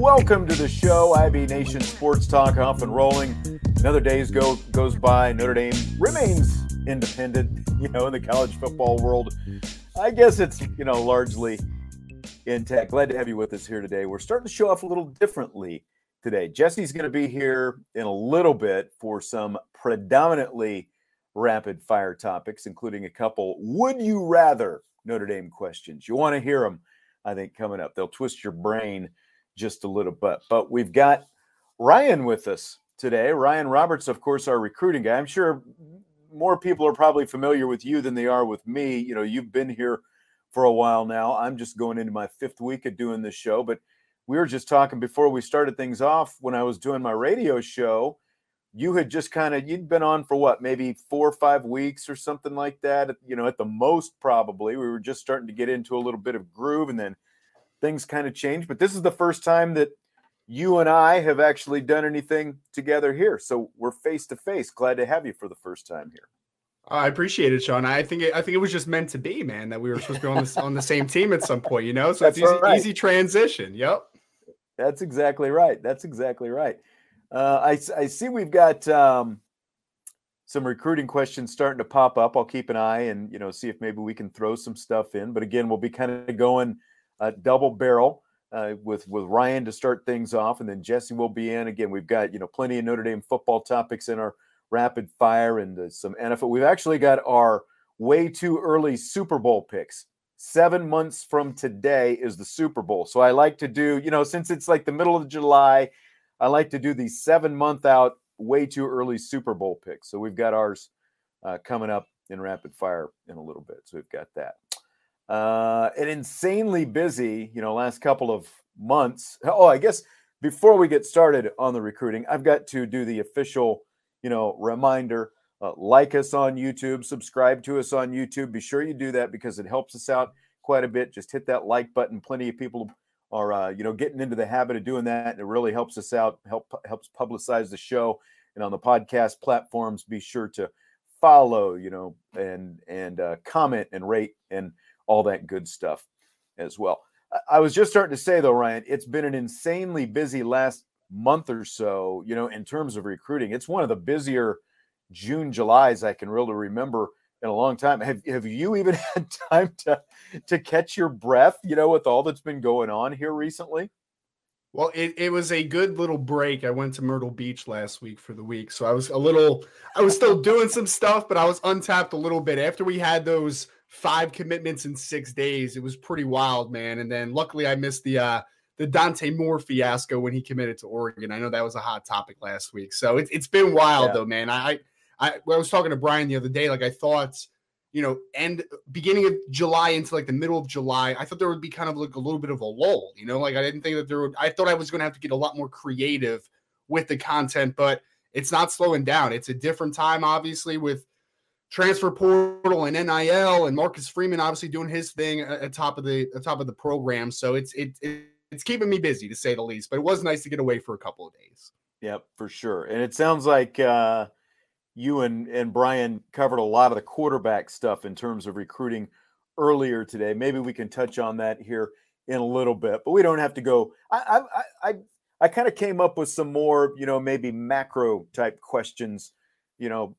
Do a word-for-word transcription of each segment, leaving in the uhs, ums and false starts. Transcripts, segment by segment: Welcome to the show, I B Nation Sports Talk, off and rolling. Another day go, goes by. Notre Dame remains independent, you know, in the college football world. I guess it's, you know, largely intact. Glad to have you with us here today. We're starting to show off a little differently today. Jesse's going to be here in a little bit for some predominantly rapid-fire topics, including a couple would you rather Notre Dame questions. You want to hear them, I think, coming up. They'll twist your brain just a little bit. But we've got Ryan with us today. Ryan Roberts, of course, our recruiting guy. I'm sure more people are probably familiar with you than they are with me. You know, you've been here for a while now. I'm just going into my fifth week of doing this show. But we were just talking before we started things off, when I was doing my radio show, you had just kind of, you'd been on for what, maybe four or five weeks or something like that, you know, at the most probably. We were just starting to get into a little bit of groove, and then things kind of change, but this is the first time that you and I have actually done anything together here. So we're face to face. Glad to have you for the first time here. I appreciate it, Sean. I think it, I think it was just meant to be, man, that we were supposed to be on, this, on the same team at some point, you know? So That's it's easy, right. easy transition. Yep. That's exactly right. That's exactly right. Uh, I, I see we've got um, some recruiting questions starting to pop up. I'll keep an eye and, you know, see if maybe we can throw some stuff in. But again, we'll be kind of going Uh, double barrel uh, with with Ryan to start things off, and then Jesse will be in again. We've got you know plenty of Notre Dame football topics in our rapid fire and uh, some N F L. We've actually got our way too early Super Bowl picks. Seven months from today is the Super Bowl, so I like to do you know since it's like the middle of July, I like to do the seven month out way too early Super Bowl picks. So we've got ours uh, coming up in rapid fire in a little bit. So we've got that. Uh, an insanely busy, you know, last couple of months. Oh, I guess before we get started on the recruiting, I've got to do the official, you know, reminder, uh, like us on YouTube, subscribe to us on YouTube. Be sure you do that because it helps us out quite a bit. Just hit that like button. Plenty of people are, uh, you know, getting into the habit of doing that. And it really helps us out, help helps publicize the show. And on the podcast platforms, be sure to follow, you know, and, and, uh, comment and rate and all that good stuff as well. I was just starting to say, though, Ryan, it's been an insanely busy last month or so, you know, in terms of recruiting. It's one of the busier June, Julys I can really remember in a long time. Have have you even had time to, to catch your breath, you know, with all that's been going on here recently? Well, it, it was a good little break. I went to Myrtle Beach last week for the week. So I was a little, I was still doing some stuff, but I was untapped a little bit. After we had those five commitments in six days. It was pretty wild, man. And then luckily I missed the uh, the Dante Moore fiasco when he committed to Oregon. I know that was a hot topic last week. So it, it's been wild yeah. though, man. I, I I was talking to Brian the other day, like I thought, you know, end beginning of July into like the middle of July, I thought there would be kind of like a little bit of a lull, you know, like I didn't think that there would, I thought I was going to have to get a lot more creative with the content, but it's not slowing down. It's a different time, obviously, with transfer portal and N I L and Marcus Freeman obviously doing his thing at top of the at top of the program. So it's it, it it's keeping me busy to say the least, but it was nice to get away for a couple of days. Yep, for sure. And it sounds like uh, you and, and Brian covered a lot of the quarterback stuff in terms of recruiting earlier today. Maybe we can touch on that here in a little bit, but we don't have to go. I I I, I kind of came up with some more, you know, maybe macro type questions, you know,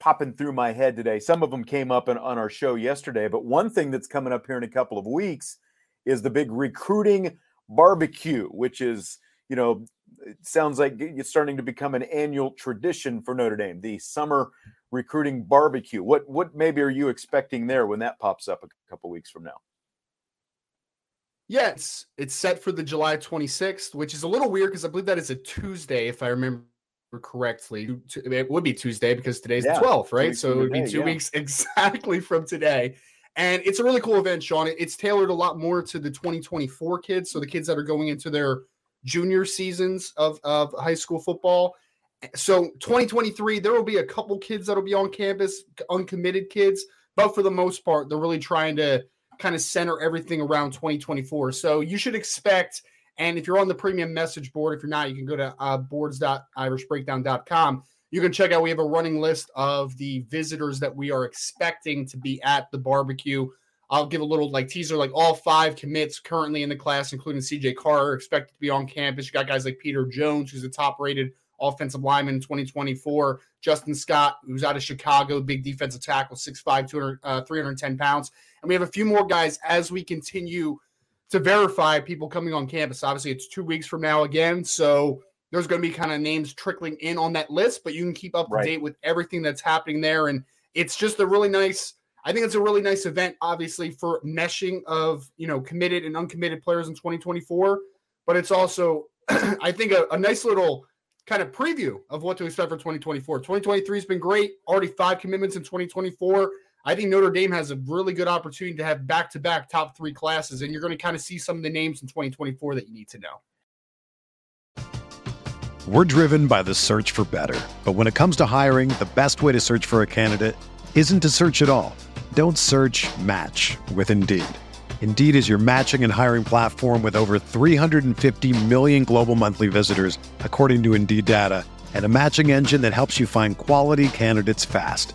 popping through my head today. Some of them came up in, on our show yesterday, but one thing that's coming up here in a couple of weeks is the big recruiting barbecue, which is, you know, it sounds like it's starting to become an annual tradition for Notre Dame, the summer recruiting barbecue. What what maybe are you expecting there when that pops up a couple weeks from now? Yeah, it's, it's set for the July twenty-sixth, which is a little weird because I believe that is a Tuesday, if I remember correctly. It would be Tuesday because today's yeah, the twelfth, right? So it would today, be two yeah. weeks exactly from today. And it's a really cool event, Sean. It's tailored a lot more to the twenty twenty-four kids, so the kids that are going into their junior seasons of, of high school football. So twenty twenty-three, there will be a couple kids that'll be on campus, uncommitted kids, but for the most part, they're really trying to kind of center everything around twenty twenty-four. So you should expect, and if you're on the premium message board, if you're not, you can go to uh, boards dot irish breakdown dot com. You can check out, we have a running list of the visitors that we are expecting to be at the barbecue. I'll give a little like teaser, like all five commits currently in the class, including C J Carr, are expected to be on campus. You got guys like Peter Jones, who's a top-rated offensive lineman in twenty twenty-four. Justin Scott, who's out of Chicago, big defensive tackle, six five, two hundred, uh, three hundred ten pounds. And we have a few more guys as we continue to verify people coming on campus. Obviously, it's two weeks from now again, so there's going to be kind of names trickling in on that list, but you can keep up to right. date with everything that's happening there. And it's just a really nice – I think it's a really nice event, obviously, for meshing of, you know, committed and uncommitted players in twenty twenty-four. But it's also, I think, a, a nice little kind of preview of what to expect for twenty twenty-four. twenty twenty-three has been great, already five commitments in twenty twenty-four. I think Notre Dame has a really good opportunity to have back-to-back top three classes, and you're going to kind of see some of the names in twenty twenty-four that you need to know. We're driven by the search for better. But when it comes to hiring, the best way to search for a candidate isn't to search at all. Don't search, match with Indeed. Indeed is your matching and hiring platform with over three hundred fifty million global monthly visitors, according to Indeed data, and a matching engine that helps you find quality candidates fast.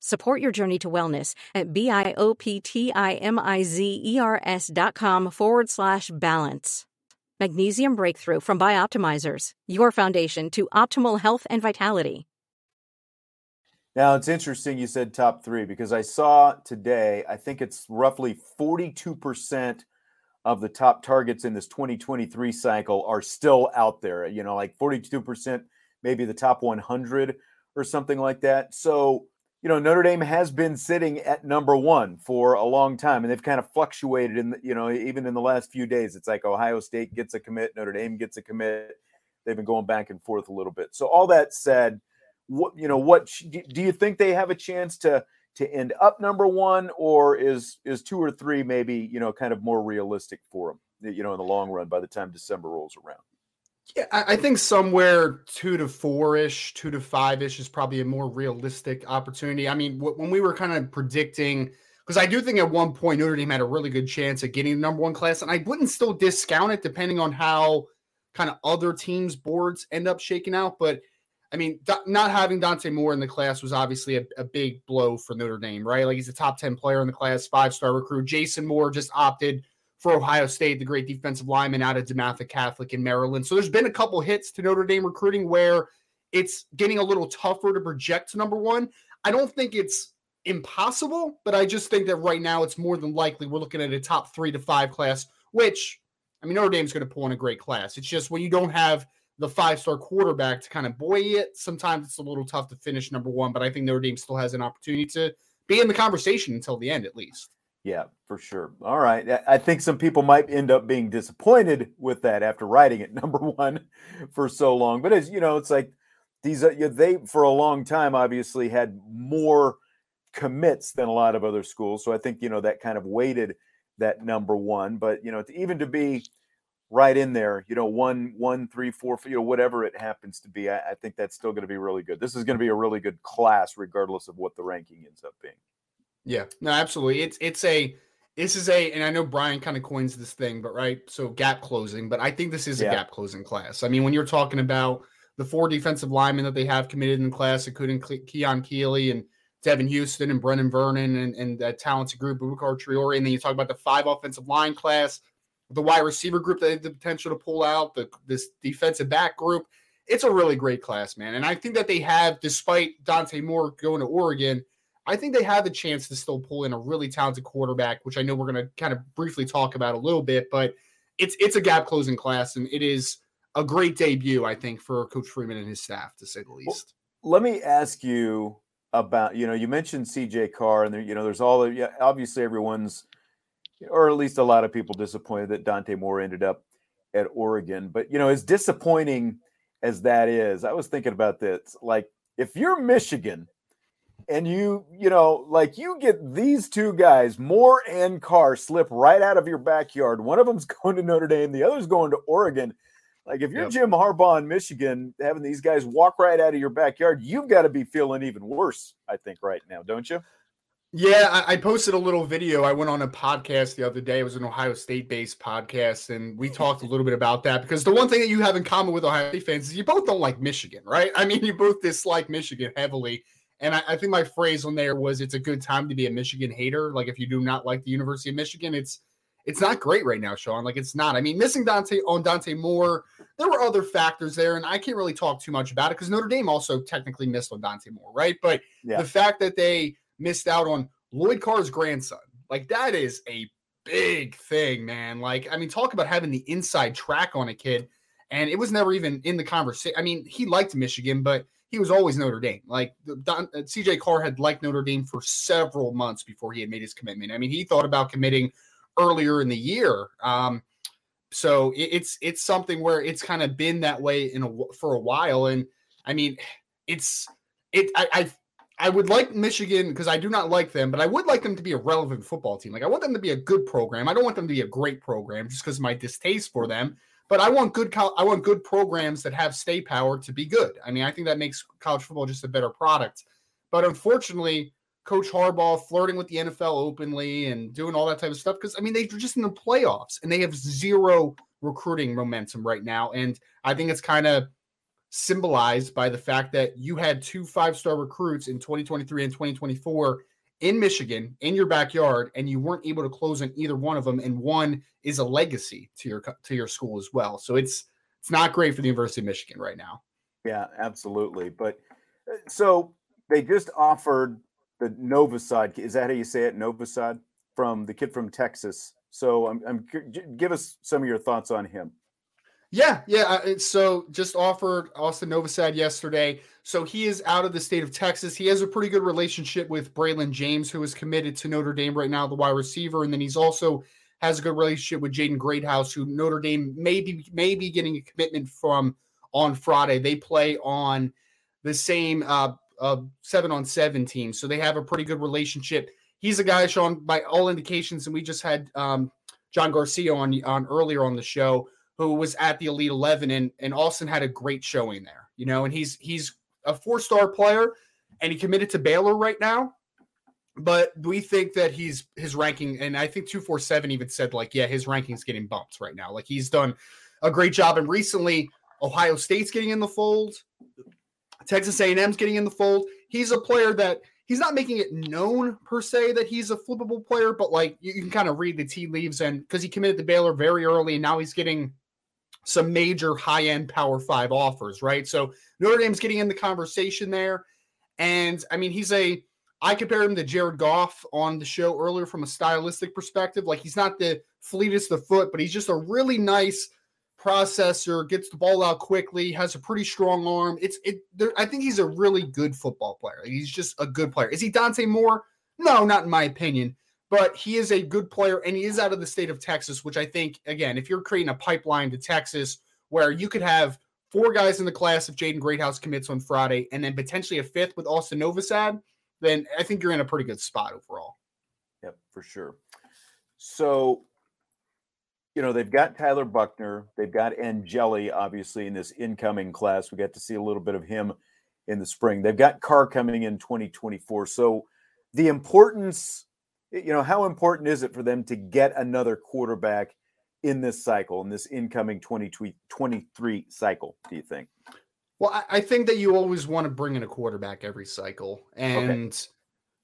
Support your journey to wellness at B-I-O-P-T-I-M-I-Z-E-R-S dot com forward slash balance. Magnesium Breakthrough from Bioptimizers, your foundation to optimal health and vitality. Now, it's interesting you said top three because I saw today, I think it's roughly forty-two percent of the top targets in this twenty twenty-three cycle are still out there. You know, like forty-two percent, maybe the top one hundred or something like that. So, you know, Notre Dame has been sitting at number one for a long time, and they've kind of fluctuated in, the, you know, even in the last few days. It's like Ohio State gets a commit, Notre Dame gets a commit. They've been going back and forth a little bit. So all that said, What you know? What do you think they have a chance to to end up number one, or is is two or three maybe you know kind of more realistic for them? You know, in the long run, by the time December rolls around. Yeah, I, I think somewhere two to four-ish, two to five-ish is probably a more realistic opportunity. I mean, w- when we were kind of predicting, because I do think at one point Notre Dame had a really good chance at getting the number one class, and I wouldn't still discount it depending on how kind of other teams' boards end up shaking out. But, I mean, do- not having Dante Moore in the class was obviously a, a big blow for Notre Dame, right? Like, he's a top ten player in the class, five-star recruit. Jason Moore just opted for Ohio State, the great defensive lineman out of DeMatha Catholic in Maryland. So there's been a couple hits to Notre Dame recruiting where it's getting a little tougher to project to number one. I don't think it's impossible, but I just think that right now it's more than likely we're looking at a top three to five class, which, I mean, Notre Dame's going to pull in a great class. It's just when you don't have the five-star quarterback to kind of buoy it, sometimes it's a little tough to finish number one, but I think Notre Dame still has an opportunity to be in the conversation until the end at least. Yeah, for sure. All right. I think some people might end up being disappointed with that after riding at number one for so long. But, as you know, it's like these are, they, for a long time, obviously had more commits than a lot of other schools. So I think, you know, that kind of weighted that number one. But, you know, to, even to be right in there, you know, one, one, three, four, you know, whatever it happens to be, I, I think that's still going to be really good. This is going to be a really good class, regardless of what the ranking ends up being. Yeah, no, absolutely. It's it's a this is a and I know Brian kind of coins this thing, but right, so gap closing. But I think this is yeah. a gap closing class. I mean, when you're talking about the four defensive linemen that they have committed in the class, including Keon Keeley and Devin Houston and Brennan Vernon and, and that talented group, Bubakar Traore, and then you talk about the five offensive line class, the wide receiver group that they have the potential to pull out, the this defensive back group. It's a really great class, man. And I think that they have, despite Dante Moore going to Oregon, I think they have a chance to still pull in a really talented quarterback, which I know we're going to kind of briefly talk about a little bit, but it's it's a gap closing class, and it is a great debut, I think, for Coach Freeman and his staff, to say the least. Well, let me ask you about, you know, you mentioned C J Carr, and there, you know, there's all the, yeah, obviously everyone's, or at least a lot of people, disappointed that Dante Moore ended up at Oregon. But, you know, as disappointing as that is, I was thinking about this, like, if you're Michigan, and you, you know, like you get these two guys, Moore and Carr, slip right out of your backyard. One of them's going to Notre Dame. The other's going to Oregon. Like if you're yep. Jim Harbaugh in Michigan, having these guys walk right out of your backyard, you've got to be feeling even worse, I think, right now, don't you? Yeah, I, I posted a little video. I went on a podcast the other day. It was an Ohio State-based podcast, and we talked a little bit about that because the one thing that you have in common with Ohio State fans is you both don't like Michigan, right? I mean, you both dislike Michigan heavily. And I, I think my phrase on there was, it's a good time to be a Michigan hater. Like, if you do not like the University of Michigan, it's it's not great right now, Sean. Like, it's not. I mean, missing Dante on Dante Moore, there were other factors there, and I can't really talk too much about it because Notre Dame also technically missed on Dante Moore, right? But yeah. the fact that they missed out on Lloyd Carr's grandson, like, that is a big thing, man. Like, I mean, talk about having the inside track on a kid, and it was never even in the conversation. I mean, he liked Michigan, but he was always Notre Dame. Like Don, uh, C J Carr had liked Notre Dame for several months before he had made his commitment. I mean, he thought about committing earlier in the year. Um, so it, it's it's something where it's kind of been that way in a, for a while. And I mean, it's it. I I, I would like Michigan because I do not like them, but I would like them to be a relevant football team. Like I want them to be a good program. I don't want them to be a great program just because of my distaste for them. But I want good I want good programs that have stay power to be good. I mean, I think that makes college football just a better product. But unfortunately, Coach Harbaugh flirting with the N F L openly and doing all that type of stuff, because, I mean, they're just in the playoffs, and they have zero recruiting momentum right now. And I think it's kind of symbolized by the fact that you had two five-star recruits in twenty twenty-three and twenty twenty-four in Michigan, in your backyard, and you weren't able to close on either one of them, and one is a legacy to your to your school as well. So it's it's not great for the University of Michigan right now. Yeah, absolutely. But so they just offered the Novosad. Is that how you say it? Novosad, from the kid from Texas. So I'm, I'm give us some of your thoughts on him. Yeah, yeah. So just offered Austin Novosad yesterday. So he is out of the state of Texas. He has a pretty good relationship with Braylon James, who is committed to Notre Dame right now, the wide receiver. And then he's also has a good relationship with Jaden Greathouse, who Notre Dame may be, may be getting a commitment from on Friday. They play on the same uh, uh, seven-on-seven team. So they have a pretty good relationship. He's a guy, Sean, by all indications, and we just had um, John Garcia on on earlier on the show, who was at the Elite eleven, and, and Austin had a great showing there, you know, and he's, he's a four-star player and he committed to Baylor right now, but we think that he's, his ranking, and I think two forty-seven even said like, yeah, his ranking's getting bumped right now. Like he's done a great job. And recently Ohio State's getting in the fold. Texas A and M's getting in the fold. He's a player that he's not making it known per se that he's a flippable player, but like you can kind of read the tea leaves, and cause he committed to Baylor very early and now he's getting some major high-end power five offers, right? So Notre Dame's getting in the conversation there. And I mean, he's a, I compared him to Jared Goff on the show earlier from a stylistic perspective. Like he's not the fleetest of foot, but he's just a really nice processor, gets the ball out quickly, has a pretty strong arm. It's it. There, I think he's a really good football player. He's just a good player. Is he Dante Moore? No, not in my opinion, but he is a good player, and he is out of the state of Texas, which I think, again, if you're creating a pipeline to Texas where you could have four guys in the class if Jaden Greathouse commits on Friday and then potentially a fifth with Austin Novosad, then I think you're in a pretty good spot overall. Yep, for sure. So, you know, they've got Tyler Buckner. They've got Angeli, obviously, in this incoming class. We got to see a little bit of him in the spring. They've got Carr coming in twenty twenty-four. So the importance, you know, how important is it for them to get another quarterback in this cycle, in this incoming twenty twenty-three cycle, do you think? Well, I think that you always want to bring in a quarterback every cycle, and okay.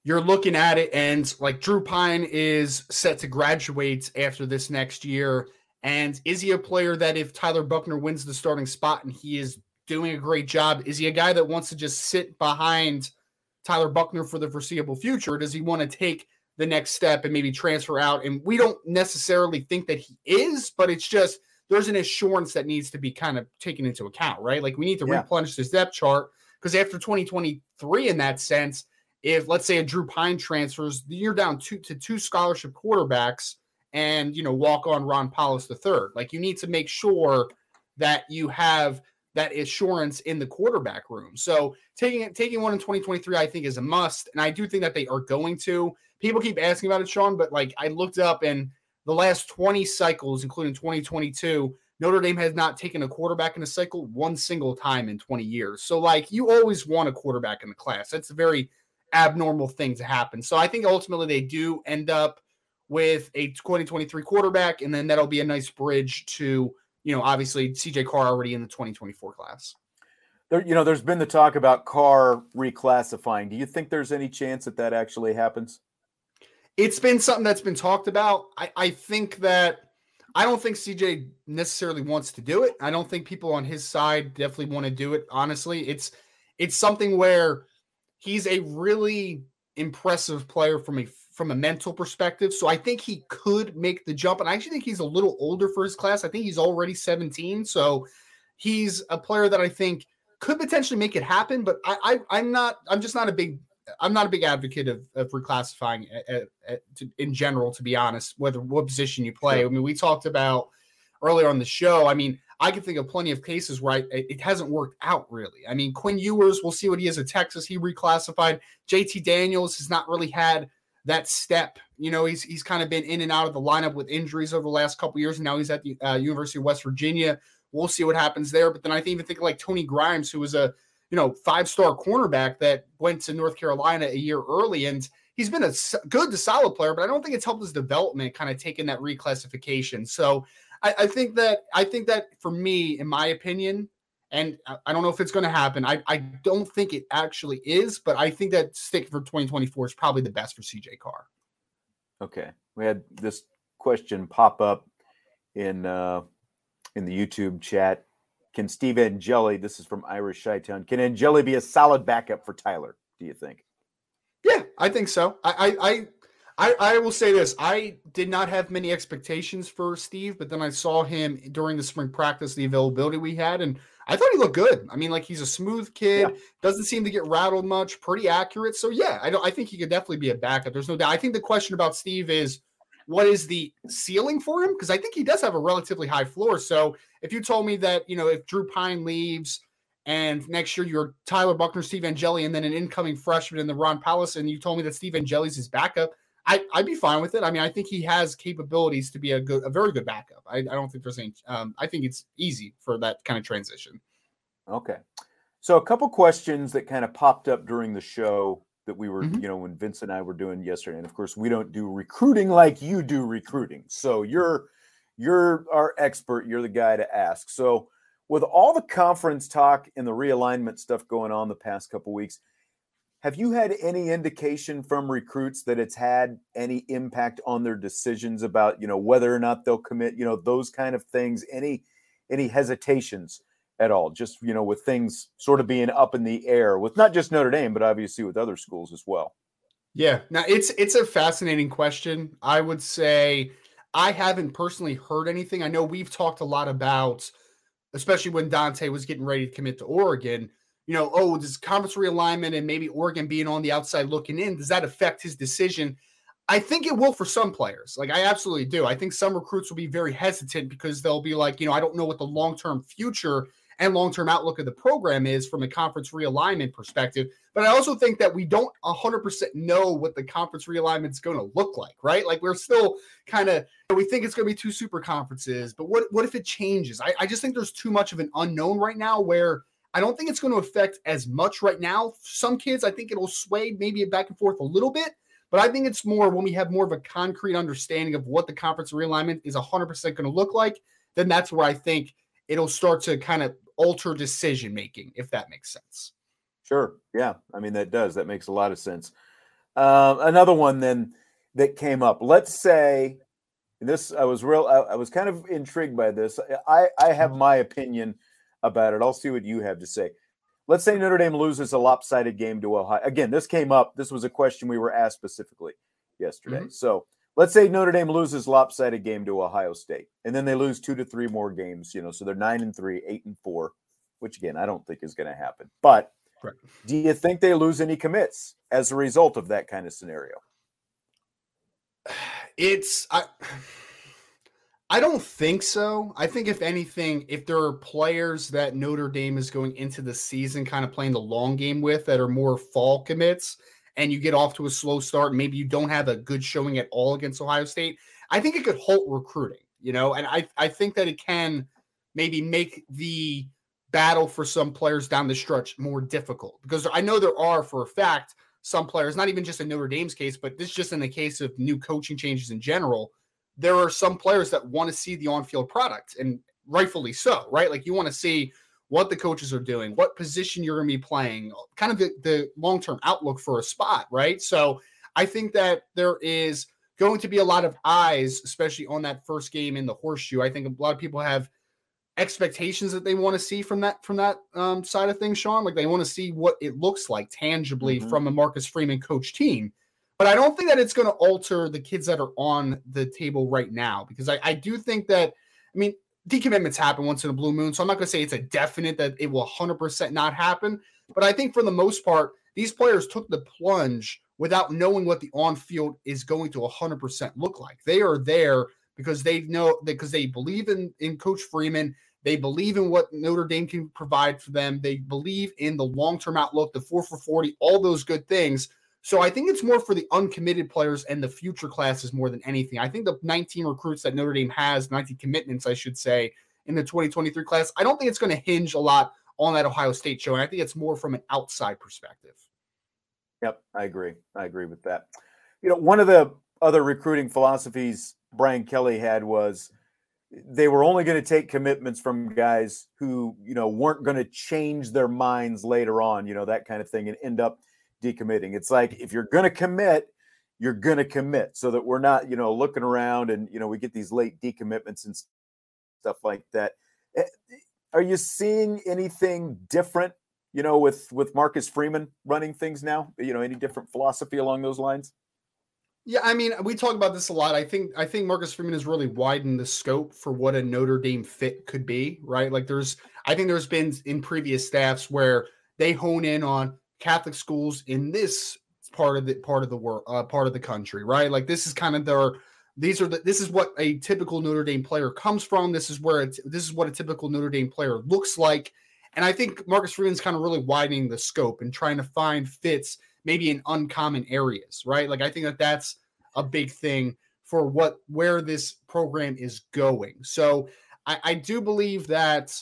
You're looking at it, and like Drew Pine is set to graduate after this next year, and is he a player that if Tyler Buckner wins the starting spot and he is doing a great job, is he a guy that wants to just sit behind Tyler Buckner for the foreseeable future? Or does he want to take the next step and maybe transfer out? And we don't necessarily think that he is, but it's just – there's an assurance that needs to be kind of taken into account, right? Like we need to yeah. replenish this depth chart, because after twenty twenty-three, in that sense, if let's say a Drew Pine transfers, you're down two to two scholarship quarterbacks and, you know, walk on Ron Paulus the third. Like you need to make sure that you have that assurance in the quarterback room. So taking it, taking one in twenty twenty-three, I think is a must. And I do think that they are going to. People keep asking about it, Sean, but like I looked up and the last twenty cycles, including twenty twenty-two, Notre Dame has not taken a quarterback in a cycle one single time in twenty years. So, like, you always want a quarterback in the class. That's a very abnormal thing to happen. So I think ultimately they do end up with a twenty twenty-three quarterback, and then that'll be a nice bridge to, you know, obviously C J Carr already in the twenty twenty-four class. There, you know, there's been the talk about Carr reclassifying. Do you think there's any chance that that actually happens? It's been something that's been talked about. I, I think that I don't think C J necessarily wants to do it. I don't think people on his side definitely want to do it. Honestly, it's it's something where he's a really impressive player from a from a mental perspective. So I think he could make the jump. And I actually think he's a little older for his class. I think he's already seventeen. So he's a player that I think could potentially make it happen. But I, I I'm not. I'm just not a big. I'm not a big advocate of, of reclassifying at, at, to, in general, to be honest, whether what position you play. Sure. I mean, we talked about earlier on the show. I mean, I can think of plenty of cases where I, it hasn't worked out really. I mean, Quinn Ewers, we'll see what he is at Texas. He reclassified. J T Daniels has not really had that step. You know, he's, he's kind of been in and out of the lineup with injuries over the last couple of years. And now he's at the uh, University of West Virginia. We'll see what happens there. But then I even think like Tony Grimes, who was a, you know, five-star cornerback that went to North Carolina a year early, and he's been a good to solid player, but I don't think it's helped his development kind of taking that reclassification. So I, I think that, I think that for me, in my opinion, and I, I don't know if it's going to happen. I, I don't think it actually is, but I think that stick for twenty twenty-four is probably the best for C J Carr. Okay. We had this question pop up in, uh, in the YouTube chat. Can Steve Angeli, this is from Irish Chi-Town, can Angeli be a solid backup for Tyler, do you think? Yeah, I think so. I I, I I will say this. I did not have many expectations for Steve, but then I saw him during the spring practice, the availability we had, and I thought he looked good. I mean, like, he's a smooth kid, yeah. doesn't seem to get rattled much, pretty accurate. So, yeah, I don't, I think he could definitely be a backup. There's no doubt. I think the question about Steve is, what is the ceiling for him? Because I think he does have a relatively high floor. So if you told me that, you know, if Drew Pine leaves and next year you're Tyler Buckner, Steve Angeli, and then an incoming freshman in the Ron Paulus, and you told me that Steve Angeli's his backup, I, I'd be fine with it. I mean, I think he has capabilities to be a good, a very good backup. I, I don't think there's any, um, I think it's easy for that kind of transition. Okay. So a couple questions that kind of popped up during the show that we were, mm-hmm. you know, when Vince and I were doing yesterday. And of course we don't do recruiting like you do recruiting. So you're, you're our expert. You're the guy to ask. So with all the conference talk and the realignment stuff going on the past couple of weeks, have you had any indication from recruits that it's had any impact on their decisions about, you know, whether or not they'll commit, you know, those kind of things, any, any hesitations at all? Just, you know, with things sort of being up in the air with not just Notre Dame, but obviously with other schools as well. Yeah. Now it's, it's a fascinating question. I would say I haven't personally heard anything. I know we've talked a lot about, especially when Dante was getting ready to commit to Oregon, you know, oh, this conference realignment and maybe Oregon being on the outside looking in, does that affect his decision? I think it will for some players. Like, I absolutely do. I think some recruits will be very hesitant because they'll be like, you know, I don't know what the long-term future and long-term outlook of the program is from a conference realignment perspective. But I also think that we don't one hundred percent know what the conference realignment is going to look like, right? Like, we're still kind of, we think it's going to be two super conferences, but what, what if it changes? I, I just think there's too much of an unknown right now where I don't think it's going to affect as much right now. Some kids, I think it'll sway maybe back and forth a little bit, but I think it's more when we have more of a concrete understanding of what the conference realignment is one hundred percent going to look like, then that's where I think it'll start to kind of alter decision-making, if that makes sense. Sure. Yeah. I mean, that does. That makes a lot of sense. Uh, another one then that came up, let's say this, I was real, I, I was kind of intrigued by this. I, I have my opinion about it. I'll see what you have to say. Let's say Notre Dame loses a lopsided game to Ohio. Again, this came up. This was a question we were asked specifically yesterday. Mm-hmm. So let's say Notre Dame loses lopsided game to Ohio State, and then they lose two to three more games, you know, so they're nine and three, eight and four, which again, I don't think is going to happen. But right. Do you think they lose any commits as a result of that kind of scenario? It's, I, I don't think so. I think if anything, if there are players that Notre Dame is going into the season kind of playing the long game with that are more fall commits and you get off to a slow start, and maybe you don't have a good showing at all against Ohio State, I think it could halt recruiting, you know, and I, I think that it can maybe make the battle for some players down the stretch more difficult because I know there are for a fact some players, not even just in Notre Dame's case, but this just in the case of new coaching changes in general, there are some players that want to see the on-field product, and rightfully so, right? Like, you want to see what the coaches are doing, what position you're going to be playing, kind of the, the long-term outlook for a spot, right? So I think that there is going to be a lot of eyes, especially on that first game in the horseshoe. I think a lot of people have expectations that they want to see from that from that um, side of things, Sean. Like, they want to see what it looks like tangibly mm-hmm. from a Marcus Freeman coach team. But I don't think that it's going to alter the kids that are on the table right now, because I, I do think that, I mean, decommitments happen once in a blue moon. So I'm not going to say it's a definite that it will one hundred percent not happen. But I think for the most part, these players took the plunge without knowing what the on-field is going to one hundred percent look like. They are there because they know, because they believe in, in Coach Freeman. They believe in what Notre Dame can provide for them. They believe in the long-term outlook, the four for forty, all those good things. So I think it's more for the uncommitted players and the future classes more than anything. I think the nineteen recruits that Notre Dame has, nineteen commitments, I should say, in the twenty twenty-three class, I don't think it's going to hinge a lot on that Ohio State show. And I think it's more from an outside perspective. Yep, I agree. I agree with that. You know, one of the other recruiting philosophies Brian Kelly had was they were only going to take commitments from guys who, you know, weren't going to change their minds later on, you know, that kind of thing, and end up decommitting. It's like, if you're going to commit, you're going to commit, so that we're not, you know, looking around and, you know, we get these late decommitments and stuff like that. Are you seeing anything different, you know, with, with Marcus Freeman running things now, you know, any different philosophy along those lines? Yeah. I mean, we talk about this a lot. I think, I think Marcus Freeman has really widened the scope for what a Notre Dame fit could be, right? Like there's, I think there's been in previous staffs where they hone in on Catholic schools in this part of the part of the world, uh, part of the country, right? Like this is kind of their, these are the, this is what a typical Notre Dame player comes from. This is where it's, this is what a typical Notre Dame player looks like. And I think Marcus Freeman's kind of really widening the scope and trying to find fits maybe in uncommon areas, right? Like I think that that's a big thing for what where this program is going. So I, I do believe that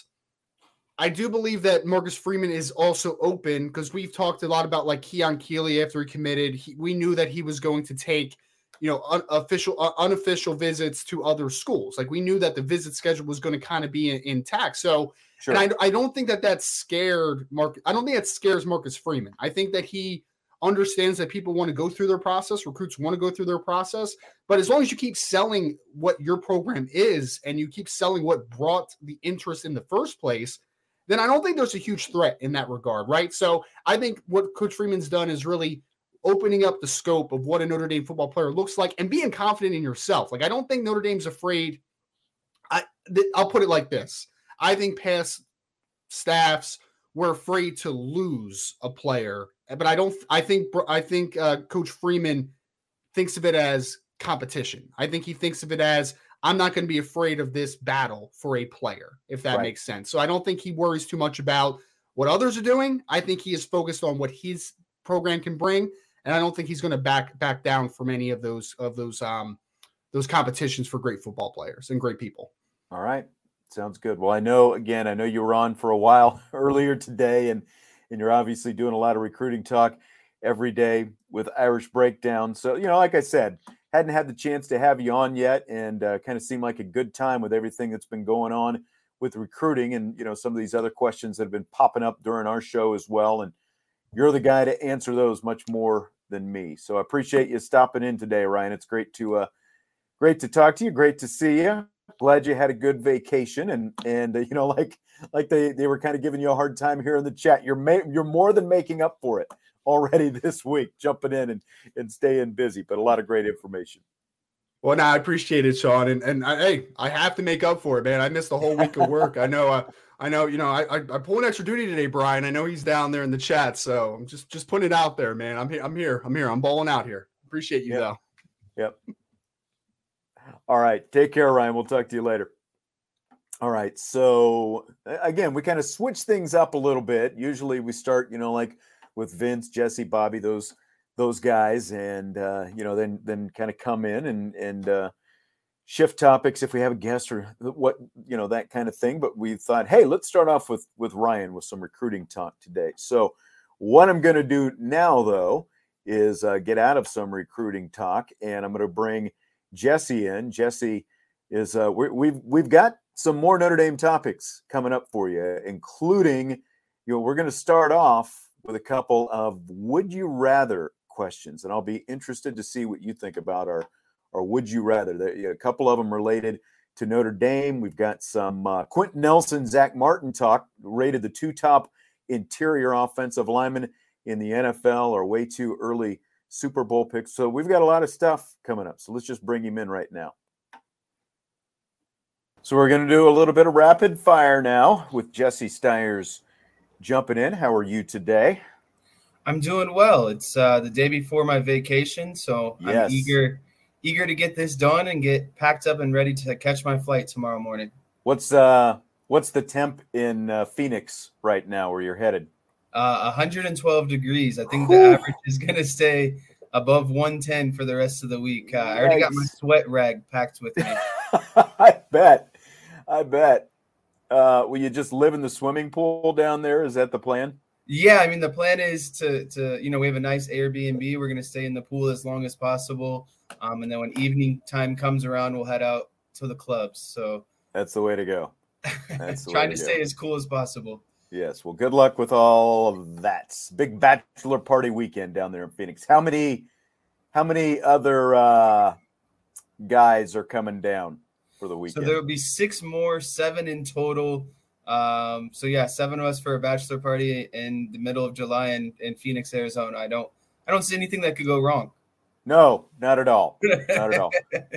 I do believe that Marcus Freeman is also open, because we've talked a lot about like Keon Keeley after he committed. He, we knew that he was going to take, you know, un- official, uh, unofficial visits to other schools. Like, we knew that the visit schedule was going to kind of be in, intact. So sure. and I, I don't think that that scared Mark. I don't think that scares Marcus Freeman. I think that he understands that people want to go through their process. Recruits want to go through their process. But as long as you keep selling what your program is and you keep selling what brought the interest in the first place, then I don't think there's a huge threat in that regard, right? So I think what Coach Freeman's done is really opening up the scope of what a Notre Dame football player looks like and being confident in yourself. Like, I don't think Notre Dame's afraid. I, th- I'll put it like this. I think past staffs were afraid to lose a player, but I don't, I think, I think uh, Coach Freeman thinks of it as competition. I think he thinks of it as, I'm not going to be afraid of this battle for a player, if that right. makes sense. So I don't think he worries too much about what others are doing. I think he is focused on what his program can bring, and I don't think he's going to back back down from any of those of those um, those competitions for great football players and great people. All right, sounds good. Well, I know again, I know you were on for a while earlier today, and and you're obviously doing a lot of recruiting talk every day with Irish Breakdown. So, you know, like I said, hadn't had the chance to have you on yet, and uh, kind of seemed like a good time with everything that's been going on with recruiting and, you know, some of these other questions that have been popping up during our show as well. And you're the guy to answer those much more than me. So I appreciate you stopping in today, Ryan. It's great to uh, great to talk to you. Great to see you. Glad you had a good vacation. And, and uh, you know, like like they, they were kind of giving you a hard time here in the chat. You're ma- You're more than making up for it already this week, jumping in and, and staying busy, but a lot of great information. Well, no, I appreciate it, Sean. And, and I, hey, I have to make up for it, man. I missed the whole week of work. I know, uh, I know, you know, I, I, I pulled an extra duty today, Brian. I know he's down there in the chat. So I'm just, just putting it out there, man. I'm here. I'm here. I'm here. I'm balling out here. Appreciate you yep. though. Yep. All right. Take care, Ryan. We'll talk to you later. All right. So again, we kind of switch things up a little bit. Usually we start, you know, like, with Vince, Jesse, Bobby, those those guys, and uh, you know, then then kind of come in and and uh, shift topics if we have a guest or what, you know, that kind of thing. But we thought, hey, let's start off with with Ryan with some recruiting talk today. So what I'm going to do now, though, is uh, get out of some recruiting talk, and I'm going to bring Jesse in. Jesse is uh, we, we've we've got some more Notre Dame topics coming up for you, including, you know, we're going to start off with a couple of would you rather questions. And I'll be interested to see what you think about our, or would you rather. There, a couple of them related to Notre Dame. We've got some uh, Quentin Nelson, Zach Martin talk, rated the two top interior offensive linemen in the N F L, or way too early Super Bowl picks. So we've got a lot of stuff coming up. So let's just bring him in right now. So we're going to do a little bit of rapid fire now with Jesse Stiers jumping in. How are you today? I'm doing well. It's uh, the day before my vacation, so yes. I'm eager eager to get this done and get packed up and ready to catch my flight tomorrow morning. What's uh what's the temp in uh, Phoenix right now where you're headed? Uh, one hundred twelve degrees. I think Ooh. The average is going to stay above one ten for the rest of the week. Uh, nice. I already got my sweat rag packed with me. I bet. I bet. Uh, will you just live in the swimming pool down there? Is that the plan? Yeah, I mean, the plan is to, to you know, we have a nice Airbnb. We're going to stay in the pool as long as possible. Um, and then when evening time comes around, we'll head out to the clubs. So that's the way to go. That's the trying way to, to stay as cool as possible. Yes. Well, good luck with all of that. Big bachelor party weekend down there in Phoenix. How many, how many other uh, guys are coming down for the weekend? So there will be six more, seven in total. Um, so yeah, seven of us for a bachelor party in the middle of July in, in Phoenix, Arizona. I don't, I don't see anything that could go wrong. No, not at all. Not at all.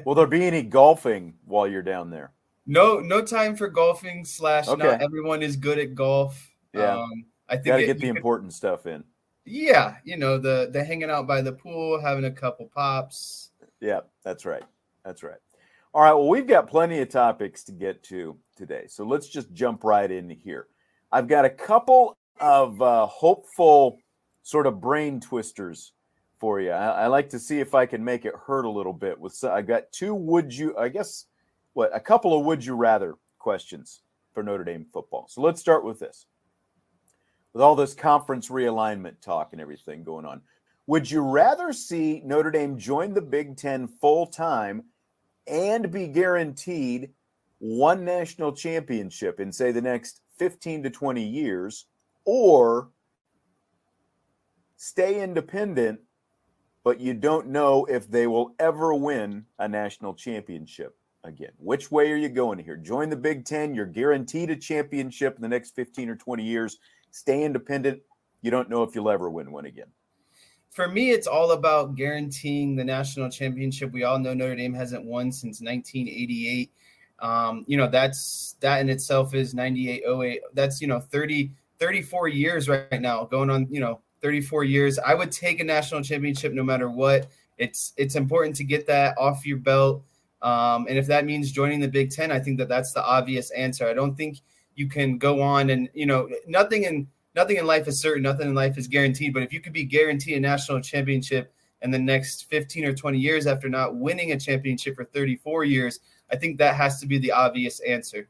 Will there be any golfing while you're down there? No, no time for golfing. Slash, okay. Not everyone is good at golf. Yeah, um, I think gotta it, get the important could, stuff in. Yeah, you know, the the hanging out by the pool, having a couple pops. Yeah, that's right. That's right. All right, well, we've got plenty of topics to get to today, so let's just jump right in here. I've got a couple of uh, hopeful sort of brain twisters for you. I, I like to see if I can make it hurt a little bit. With I got two would you, I guess, what, a couple of would you rather questions for Notre Dame football. So let's start with this. With all this conference realignment talk and everything going on, would you rather see Notre Dame join the Big Ten full-time and be guaranteed one national championship in, say, the next fifteen to twenty years, or stay independent, but you don't know if they will ever win a national championship again? Which way are you going here? Join the Big Ten, you're guaranteed a championship in the next fifteen or twenty years. Stay independent, you don't know if you'll ever win one again. For me, it's all about guaranteeing the national championship. We all know Notre Dame hasn't won since nineteen eighty-eight. Um, you know, that's that in itself is ninety-eight oh eight. That's, you know, thirty, thirty-four years right now, going on, you know, thirty-four years. I would take a national championship no matter what. It's it's important to get that off your belt. Um, and if that means joining the Big Ten, I think that that's the obvious answer. I don't think you can go on and, you know, nothing in Nothing in life is certain. Nothing in life is guaranteed. But if you could be guaranteed a national championship in the next fifteen or twenty years after not winning a championship for thirty-four years, I think that has to be the obvious answer.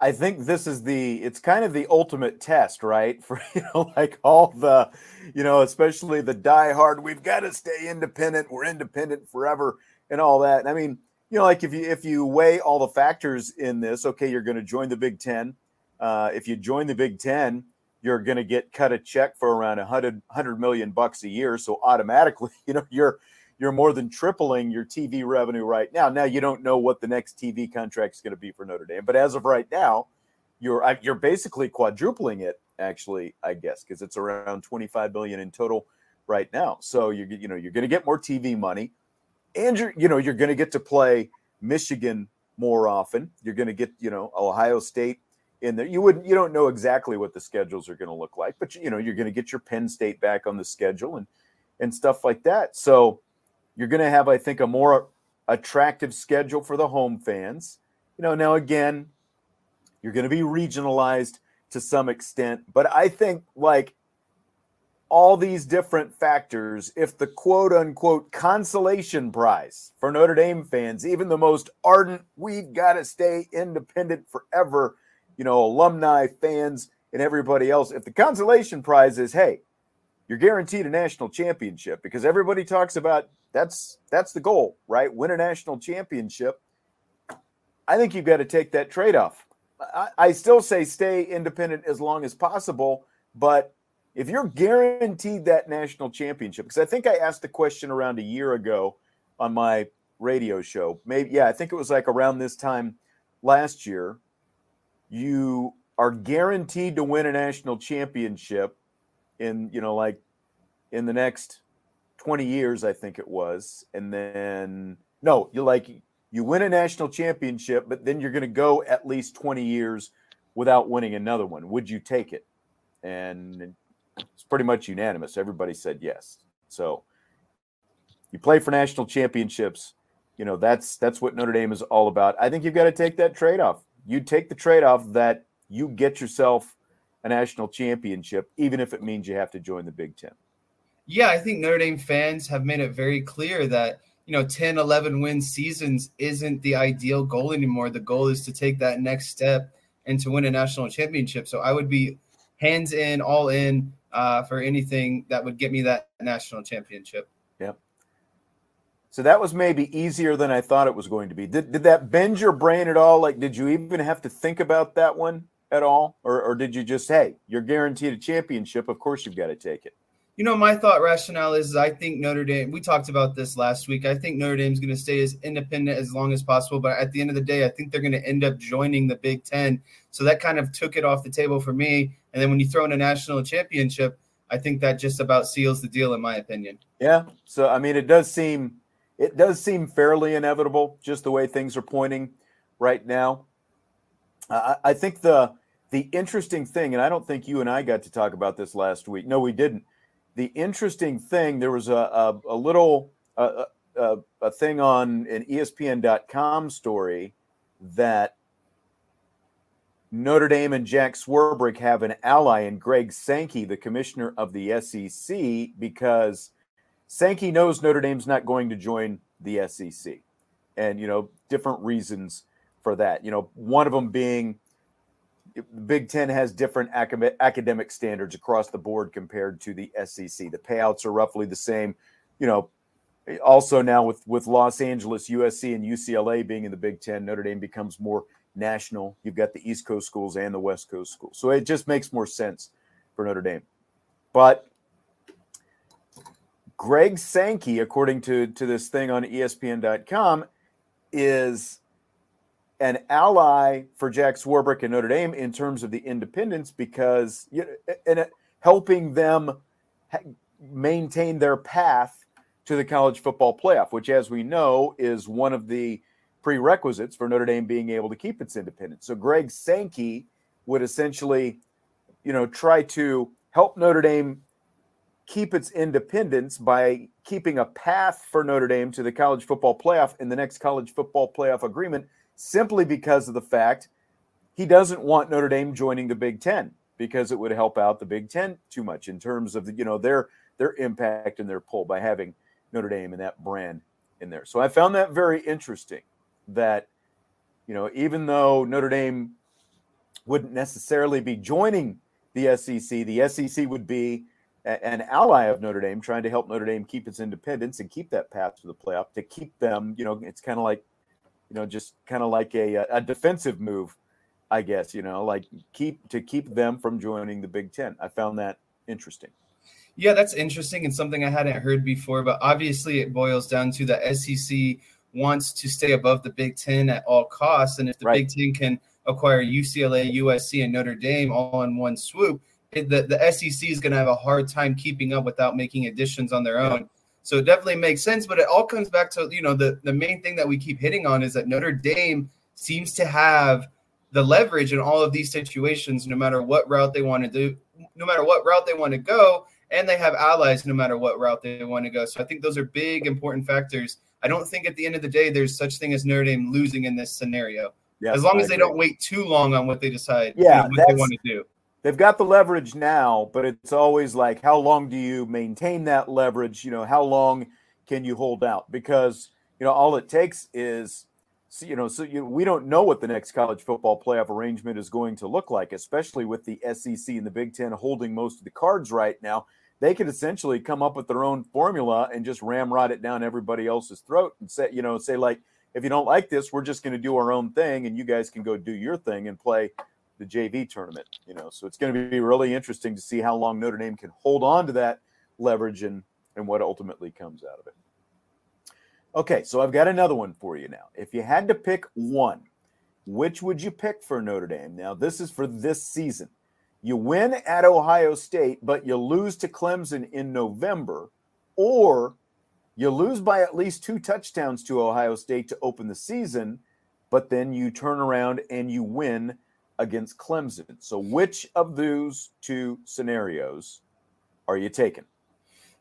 I think this is the – it's kind of the ultimate test, right, for, you know, like all the, you know, especially the diehard, we've got to stay independent, we're independent forever and all that. And I mean, you know, like if you if you weigh all the factors in this, okay, you're going to join the Big Ten. Uh, if you join the Big Ten – you're going to get cut a check for around one hundred million bucks a year. So automatically, you know, you're you're more than tripling your T V revenue right now. Now, you don't know what the next T V contract is going to be for Notre Dame. But as of right now, you're you're basically quadrupling it, actually, I guess, because it's around twenty-five million in total right now. So, you you know, you're going to get more T V money, and, you're, you know, you're going to get to play Michigan more often. You're going to get, you know, Ohio State in there. You wouldn't, you don't know exactly what the schedules are going to look like, but you know, you're going to get your Penn State back on the schedule and, and stuff like that. So you're going to have, I think, a more attractive schedule for the home fans. You know, now again, you're going to be regionalized to some extent, but I think like all these different factors, if the quote unquote consolation prize for Notre Dame fans, even the most ardent, we've got to stay independent forever, you know, alumni, fans, and everybody else, if the consolation prize is, hey, you're guaranteed a national championship, because everybody talks about that's that's the goal, right? Win a national championship. I think you've got to take that trade-off. I, I still say stay independent as long as possible, but if you're guaranteed that national championship, because I think I asked the question around a year ago on my radio show. Maybe, yeah, I think it was like around this time last year. You are guaranteed to win a national championship in, you know, like in the next twenty years, I think it was. And then, no, you like, you win a national championship, but then you're going to go at least twenty years without winning another one. Would you take it? And it's pretty much unanimous. Everybody said yes. So you play for national championships. You know, that's, that's what Notre Dame is all about. I think you've got to take that trade-off. You take the trade-off that you get yourself a national championship, even if it means you have to join the Big Ten. Yeah, I think Notre Dame fans have made it very clear that, you know, ten, eleven win seasons isn't the ideal goal anymore. The goal is to take that next step and to win a national championship. So I would be hands in, all in uh, for anything that would get me that national championship. Yep. So that was maybe easier than I thought it was going to be. Did did that bend your brain at all? Like, did you even have to think about that one at all? Or, or did you just, hey, you're guaranteed a championship, of course you've got to take it? You know, my thought rationale is I think Notre Dame – we talked about this last week. I think Notre Dame's going to stay as independent as long as possible. But at the end of the day, I think they're going to end up joining the Big Ten. So that kind of took it off the table for me. And then when you throw in a national championship, I think that just about seals the deal in my opinion. Yeah. So, I mean, it does seem – It does seem fairly inevitable, just the way things are pointing right now. I, I think the the interesting thing, and I don't think you and I got to talk about this last week. No, we didn't. The interesting thing, there was a a, a little a, a, a thing on an E S P N dot com story that Notre Dame and Jack Swarbrick have an ally in Greg Sankey, the commissioner of the S E C, because Sankey knows Notre Dame's not going to join the S E C, and, you know, different reasons for that. You know, one of them being the Big Ten has different academic standards across the board compared to the S E C. The payouts are roughly the same. You know, also now with, with Los Angeles, U S C, and U C L A being in the Big Ten, Notre Dame becomes more national. You've got the East Coast schools and the West Coast schools. So it just makes more sense for Notre Dame. But Greg Sankey, according to, to this thing on E S P N dot com, is an ally for Jack Swarbrick and Notre Dame in terms of the independence, because you know, and helping them maintain their path to the college football playoff, which, as we know, is one of the prerequisites for Notre Dame being able to keep its independence. So Greg Sankey would essentially, you know, try to help Notre Dame keep its independence by keeping a path for Notre Dame to the college football playoff in the next college football playoff agreement, simply because of the fact he doesn't want Notre Dame joining the Big Ten, because it would help out the Big Ten too much in terms of the, you know, their their impact and their pull by having Notre Dame and that brand in there. So I found that very interesting that, you know, even though Notre Dame wouldn't necessarily be joining the S E C, the S E C would be an ally of Notre Dame, trying to help Notre Dame keep its independence and keep that path to the playoff, to keep them, you know, it's kind of like, you know, just kind of like a, a defensive move, I guess, you know, like keep to keep them from joining the Big Ten. I found that interesting. Yeah, that's interesting, and something I hadn't heard before, but obviously it boils down to the S E C wants to stay above the Big Ten at all costs. And if the right. Big Ten can acquire U C L A, U S C, and Notre Dame all in one swoop, it, the, the S E C is going to have a hard time keeping up without making additions on their own. Yeah. So it definitely makes sense, but it all comes back to, you know, the, the main thing that we keep hitting on is that Notre Dame seems to have the leverage in all of these situations, no matter what route they want to do, no matter what route they want to go, and they have allies no matter what route they want to go. So I think those are big, important factors. I don't think at the end of the day there's such thing as Notre Dame losing in this scenario, yeah, as long I as agree. They don't wait too long on what they decide yeah, what they want to do. They've got the leverage now, but it's always like, how long do you maintain that leverage? You know, how long can you hold out? Because, you know, all it takes is, you know, so you, we don't know what the next college football playoff arrangement is going to look like, especially with the S E C and the Big Ten holding most of the cards right now. They could essentially come up with their own formula and just ramrod it down everybody else's throat and say, you know, say like, if you don't like this, we're just going to do our own thing, and you guys can go do your thing and play the J V tournament, you know. So it's going to be really interesting to see how long Notre Dame can hold on to that leverage and, and what ultimately comes out of it. Okay, so I've got another one for you now. If you had to pick one, which would you pick for Notre Dame? Now, this is for this season. You win at Ohio State, but you lose to Clemson in November, or you lose by at least two touchdowns to Ohio State to open the season, but then you turn around and you win against Clemson. So which of those two scenarios are you taking?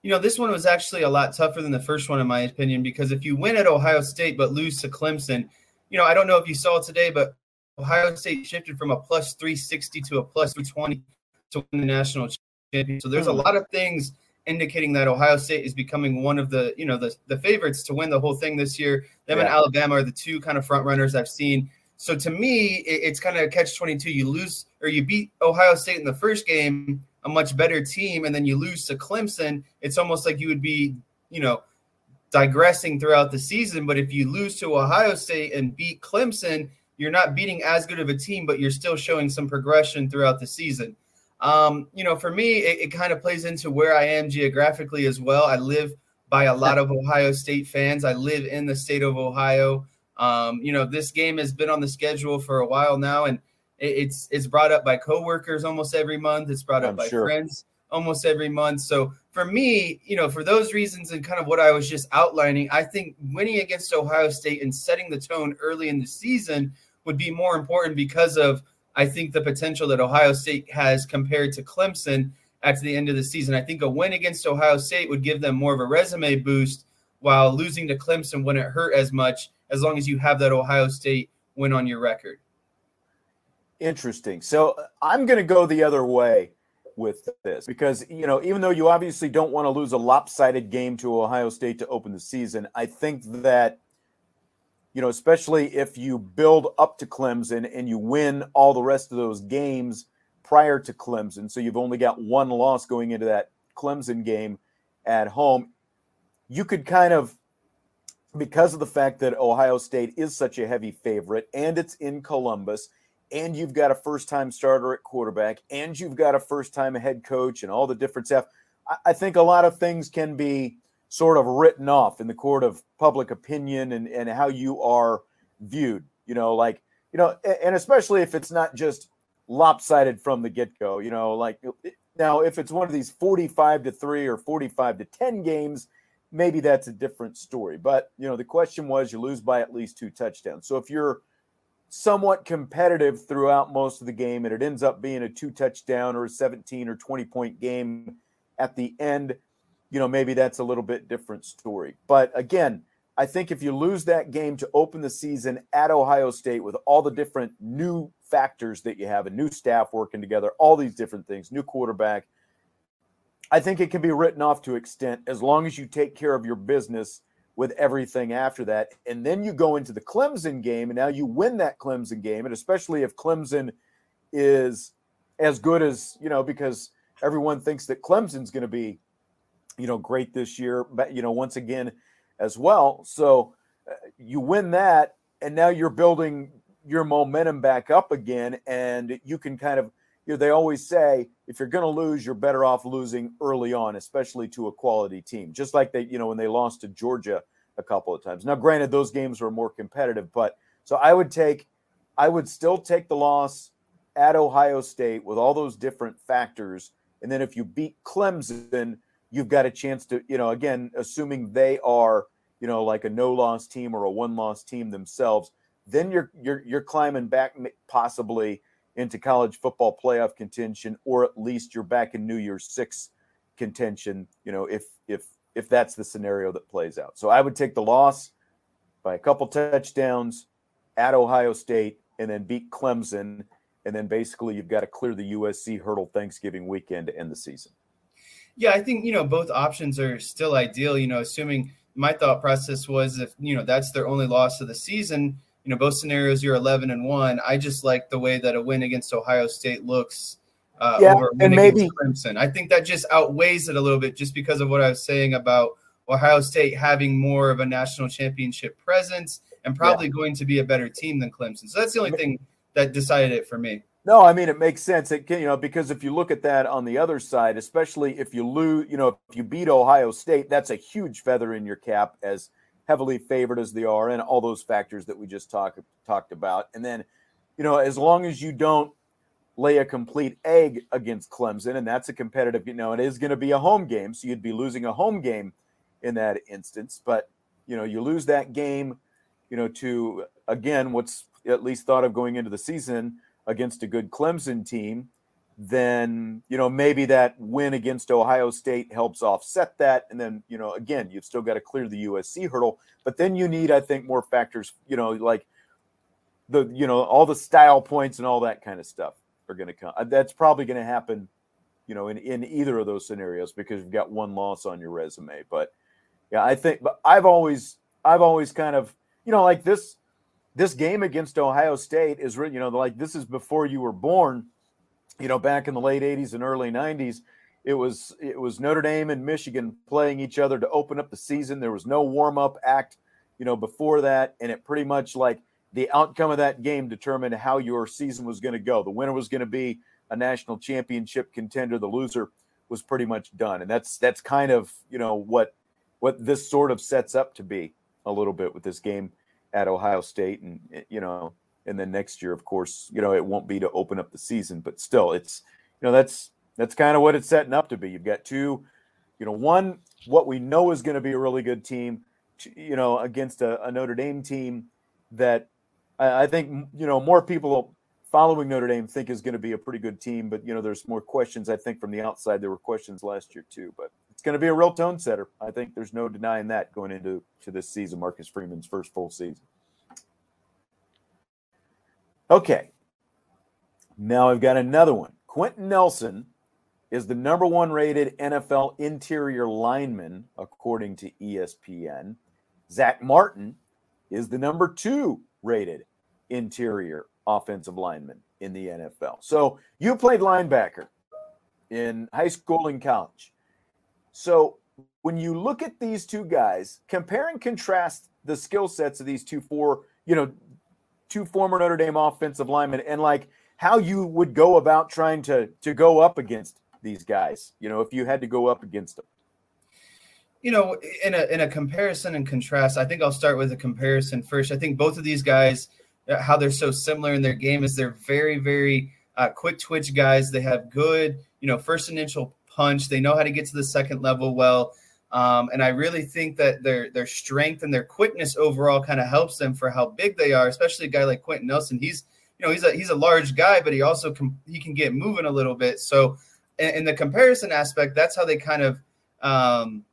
You know, this one was actually a lot tougher than the first one, in my opinion, because if you win at Ohio State but lose to Clemson, you know, I don't know if you saw today, but Ohio State shifted from a plus three sixty to a plus three twenty to win the national championship. So there's a lot of things indicating that Ohio State is becoming one of the, you know, the, the favorites to win the whole thing this year. Them yeah. and Alabama are the two kind of front runners I've seen. So to me, it's kind of a catch twenty-two. You lose, or you beat Ohio State in the first game, a much better team, and then you lose to Clemson. It's almost like you would be, you know, digressing throughout the season. But if you lose to Ohio State and beat Clemson, you're not beating as good of a team, but you're still showing some progression throughout the season. Um, you know, for me, it, it kind of plays into where I am geographically as well. I live by a lot of Ohio State fans. I live in the state of Ohio. Um, you know, this game has been on the schedule for a while now, and it, it's it's brought up by coworkers almost every month. It's brought up I'm by sure. friends almost every month. So for me, you know, for those reasons and kind of what I was just outlining, I think winning against Ohio State and setting the tone early in the season would be more important because of, I think, the potential that Ohio State has compared to Clemson at the end of the season. I think a win against Ohio State would give them more of a resume boost, while losing to Clemson wouldn't hurt as much, as long as you have that Ohio State win on your record. Interesting. So I'm going to go the other way with this, because, you know, even though you obviously don't want to lose a lopsided game to Ohio State to open the season, I think that, you know, especially if you build up to Clemson and you win all the rest of those games prior to Clemson, so you've only got one loss going into that Clemson game at home, you could kind of, because of the fact that Ohio State is such a heavy favorite and it's in Columbus, and you've got a first-time starter at quarterback, and you've got a first-time head coach and all the different stuff, I think a lot of things can be sort of written off in the court of public opinion and, and how you are viewed, you know, like, you know, and especially if it's not just lopsided from the get-go, you know, like now if it's one of these forty-five to three or forty-five to ten games, maybe that's a different story. But, you know, the question was you lose by at least two touchdowns. So if you're somewhat competitive throughout most of the game and it ends up being a two touchdown or a seventeen or twenty point game at the end, you know, maybe that's a little bit different story. But again, I think if you lose that game to open the season at Ohio State with all the different new factors that you have, a new staff working together, all these different things, new quarterback, I think it can be written off to extent as long as you take care of your business with everything after that. And then you go into the Clemson game, and now you win that Clemson game, and especially if Clemson is as good as, you know, because everyone thinks that Clemson's going to be, you know, great this year, but, you know, once again as well. So uh, you win that, and now you're building your momentum back up again, and you can kind of, you know, they always say if you're going to lose, you're better off losing early on, especially to a quality team, just like they, you know, when they lost to Georgia a couple of times. Now, granted, those games were more competitive, but so I would take, I would still take the loss at Ohio State with all those different factors. And then if you beat Clemson, you've got a chance to, you know, again, assuming they are, you know, like a no loss team or a one loss team themselves, then you're, you're, you're climbing back possibly into college football playoff contention, or at least you're back in New Year's Six contention, you know, if if if that's the scenario that plays out. So I would take the loss by a couple touchdowns at Ohio State and then beat Clemson, and then basically you've got to clear the U S C hurdle Thanksgiving weekend to end the season. Yeah, I think, you know, both options are still ideal, you know, assuming my thought process was if, you know, that's their only loss of the season, you know, both scenarios, you're eleven and one. I just like the way that a win against Ohio State looks uh, yeah, over a win and maybe Clemson. I think that just outweighs it a little bit just because of what I was saying about Ohio State having more of a national championship presence and probably yeah. going to be a better team than Clemson. So that's the only thing that decided it for me. No, I mean, it makes sense. It can, you know, because if you look at that on the other side, especially if you lose, you know, if you beat Ohio State, that's a huge feather in your cap as heavily favored as they are, and all those factors that we just talked talked about. And then, you know, as long as you don't lay a complete egg against Clemson, and that's a competitive, you know, it is going to be a home game, so you'd be losing a home game in that instance. But, you know, you lose that game, you know, to, again, what's at least thought of going into the season against a good Clemson team, then, you know, maybe that win against Ohio State helps offset that. And then, you know, again, you've still got to clear the U S C hurdle, but then you need, I think, more factors, you know, like the, you know, all the style points and all that kind of stuff are going to come. That's probably going to happen, you know, in, in either of those scenarios, because you've got one loss on your resume. But yeah, I think, but I've always, I've always kind of, you know, like this, this game against Ohio State is really, you know, like this is before you were born. You know, back in the late eighties and early nineties, it was it was Notre Dame and Michigan playing each other to open up the season. There was no warm-up act, you know, before that, and it pretty much like the outcome of that game determined how your season was going to go. The winner was going to be a national championship contender. The loser was pretty much done, and that's that's kind of, you know, what what this sort of sets up to be a little bit with this game at Ohio State, and, you know. And then next year, of course, you know, it won't be to open up the season, but still it's, you know, that's, that's kind of what it's setting up to be. You've got two, you know, one, what we know is going to be a really good team, you know, against a, a Notre Dame team that I, I think, you know, more people following Notre Dame think is going to be a pretty good team, but, you know, there's more questions. I think from the outside, there were questions last year too, but it's going to be a real tone setter. I think there's no denying that going into to this season, Marcus Freeman's first full season. Okay, now I've got another one. Quentin Nelson is the number one rated N F L interior lineman, according to E S P N. Zach Martin is the number two rated interior offensive lineman in the N F L. So you played linebacker in high school and college. So when you look at these two guys, compare and contrast the skill sets of these two four, you know, two former Notre Dame offensive linemen, and like how you would go about trying to to go up against these guys, you know, if you had to go up against them. You know, in a in a comparison and contrast, I think I'll start with a comparison first. I think both of these guys, how they're so similar in their game is they're very, very uh, quick twitch guys. They have good, you know, first initial punch. They know how to get to the second level well. Um, and I really think that their their strength and their quickness overall kind of helps them for how big they are, especially a guy like Quentin Nelson. He's, you know, he's a, he's a large guy, but he also can, he can get moving a little bit. So in, in the comparison aspect, that's how they kind of um,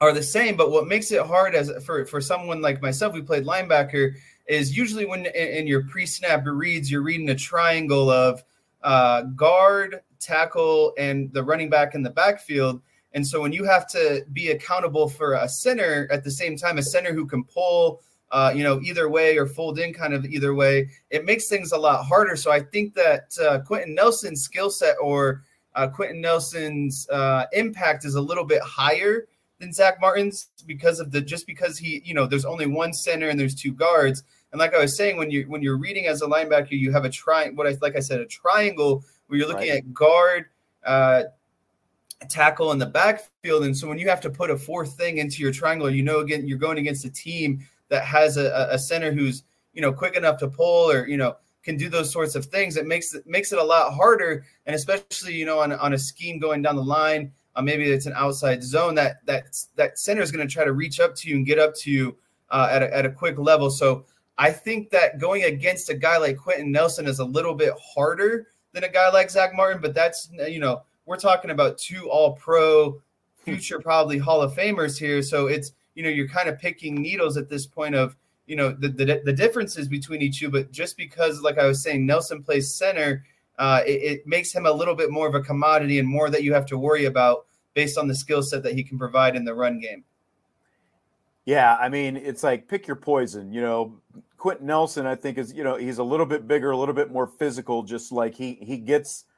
are the same. But what makes it hard as for, for someone like myself, we played linebacker, is usually when in, in your pre-snap reads, you're reading a triangle of uh, guard, tackle, and the running back in the backfield. And so when you have to be accountable for a center at the same time, a center who can pull, uh, you know, either way or fold in kind of either way, it makes things a lot harder. So I think that uh, Quentin Nelson's skill set or uh, Quentin Nelson's uh, impact is a little bit higher than Zach Martin's because of the just because he, you know, there's only one center and there's two guards. And like I was saying, when you when you're reading as a linebacker, you have a tri what I like I said a triangle where you're looking right. at guard. Uh, tackle in the backfield. And so when you have to put a fourth thing into your triangle, you know, again, you're going against a team that has a, a center who's, you know, quick enough to pull or, you know, can do those sorts of things. It makes it makes it a lot harder. And especially, you know, on, on a scheme going down the line, uh, maybe it's an outside zone that that, that center is going to try to reach up to you and get up to you uh, at, a, at a quick level. So I think that going against a guy like Quentin Nelson is a little bit harder than a guy like Zach Martin, but that's, you know, we're talking about two all-pro future probably Hall of Famers here. So it's, you know, you're kind of picking needles at this point of, you know, the the, the differences between each two. But just because, like I was saying, Nelson plays center, uh, it, it makes him a little bit more of a commodity and more that you have to worry about based on the skill set that he can provide in the run game. Yeah, I mean, it's like pick your poison, you know. Quentin Nelson, I think, is, you know, he's a little bit bigger, a little bit more physical, just like he he gets –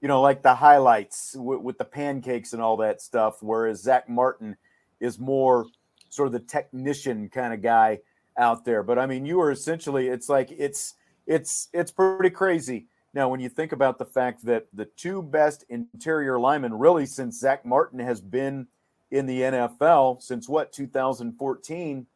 you know, like the highlights w- with the pancakes and all that stuff, whereas Zach Martin is more sort of the technician kind of guy out there. But, I mean, you are essentially – it's like it's it's it's pretty crazy. Now, when you think about the fact that the two best interior linemen really since Zach Martin has been in the N F L since, what, two thousand fourteen,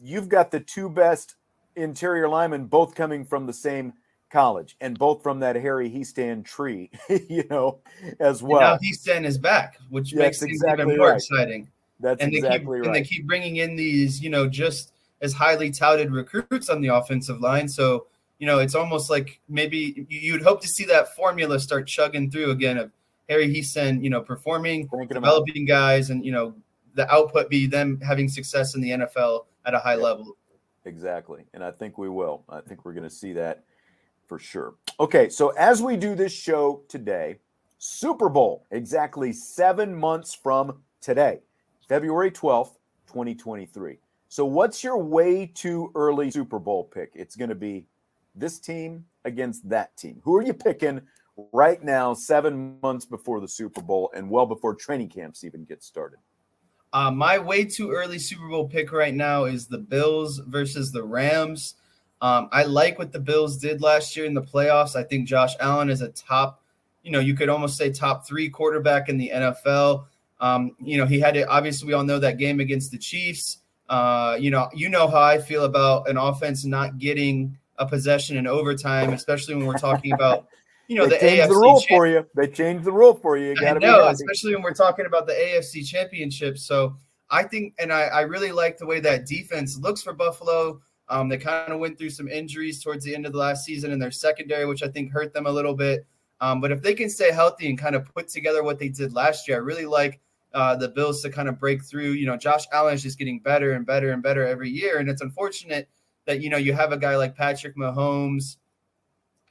you've got the two best interior linemen both coming from the same college and both from that Harry Heastand tree, you know, as well. And now Heastand is back, which yes, makes things exactly even more right. exciting. That's and exactly they keep, right. And they keep bringing in these, you know, just as highly touted recruits on the offensive line. So, you know, it's almost like maybe you'd hope to see that formula start chugging through again of Harry Heastand, you know, performing, Thinking developing guys, and, you know, the output be them having success in the N F L at a high yeah. level. Exactly. And I think we will. I think we're going to see that. For sure. Okay, so as we do this show today, Super Bowl, exactly seven months from today, February twelfth, twenty twenty-three. So what's your way too early Super Bowl pick? It's going to be this team against that team. Who are you picking right now, seven months before the Super Bowl and well before training camps even get started? Uh, my way too early Super Bowl pick right now is the Bills versus the Rams. Um, I like what the Bills did last year in the playoffs. I think Josh Allen is a top, you know, you could almost say top three quarterback in the N F L. Um, you know, he had to, obviously we all know that game against the Chiefs. Uh, you know, you know how I feel about an offense not getting a possession in overtime, especially when we're talking about, you know, the A F C the rule for you. They changed the rule for you. You gotta be happy. I know, especially when we're talking about the A F C championship. So I think, and I, I really like the way that defense looks for Buffalo. Um, they kind of went through some injuries towards the end of the last season in their secondary, which I think hurt them a little bit. Um, but if they can stay healthy and kind of put together what they did last year, I really like uh, the Bills to kind of break through. You know, Josh Allen is just getting better and better and better every year. And it's unfortunate that, you know, you have a guy like Patrick Mahomes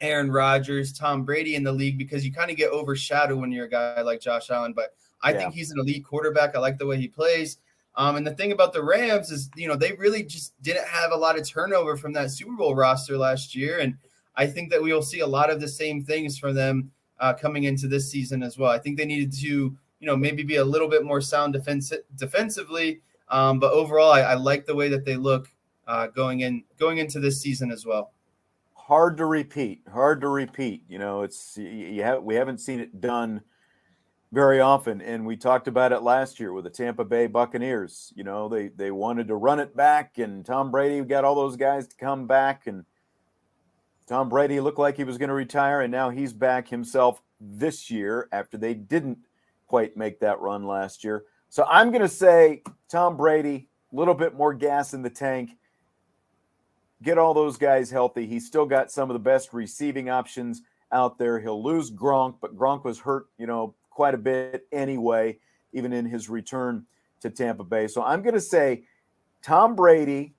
Aaron Rodgers, Tom Brady in the league, because you kind of get overshadowed when you're a guy like Josh Allen. But I yeah. think he's an elite quarterback. I like the way he plays. Um, and the thing about the Rams is, you know, they really just didn't have a lot of turnover from that Super Bowl roster last year. And I think that we will see a lot of the same things from them uh, coming into this season as well. I think they needed to, you know, maybe be a little bit more sound defense- defensively. Um, but overall, I, I like the way that they look uh, going in going into this season as well. Hard to repeat, hard to repeat. You know, it's you have, we haven't seen it done very often, and we talked about it last year with the Tampa Bay Buccaneers. You know, they they wanted to run it back, and Tom Brady got all those guys to come back, and Tom Brady looked like he was going to retire, and now he's back himself this year after they didn't quite make that run last year. So I'm going to say Tom Brady, a little bit more gas in the tank, get all those guys healthy. He's still got some of the best receiving options out there. He'll lose Gronk, but Gronk was hurt, you know, quite a bit anyway, even in his return to Tampa Bay. So I'm going to say Tom Brady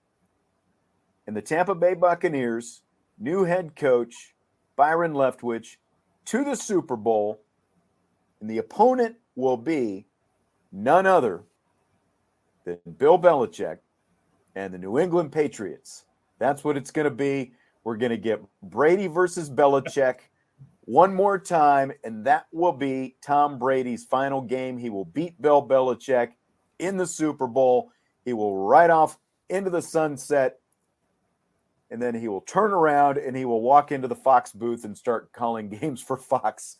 and the Tampa Bay Buccaneers, new head coach Byron Leftwich, to the Super Bowl, and the opponent will be none other than Bill Belichick and the New England Patriots. That's what it's going to be. We're going to get Brady versus Belichick one more time, and that will be Tom Brady's final game. He will beat Bill Belichick in the Super Bowl. He will ride off into the sunset, and then he will turn around and he will walk into the Fox booth and start calling games for Fox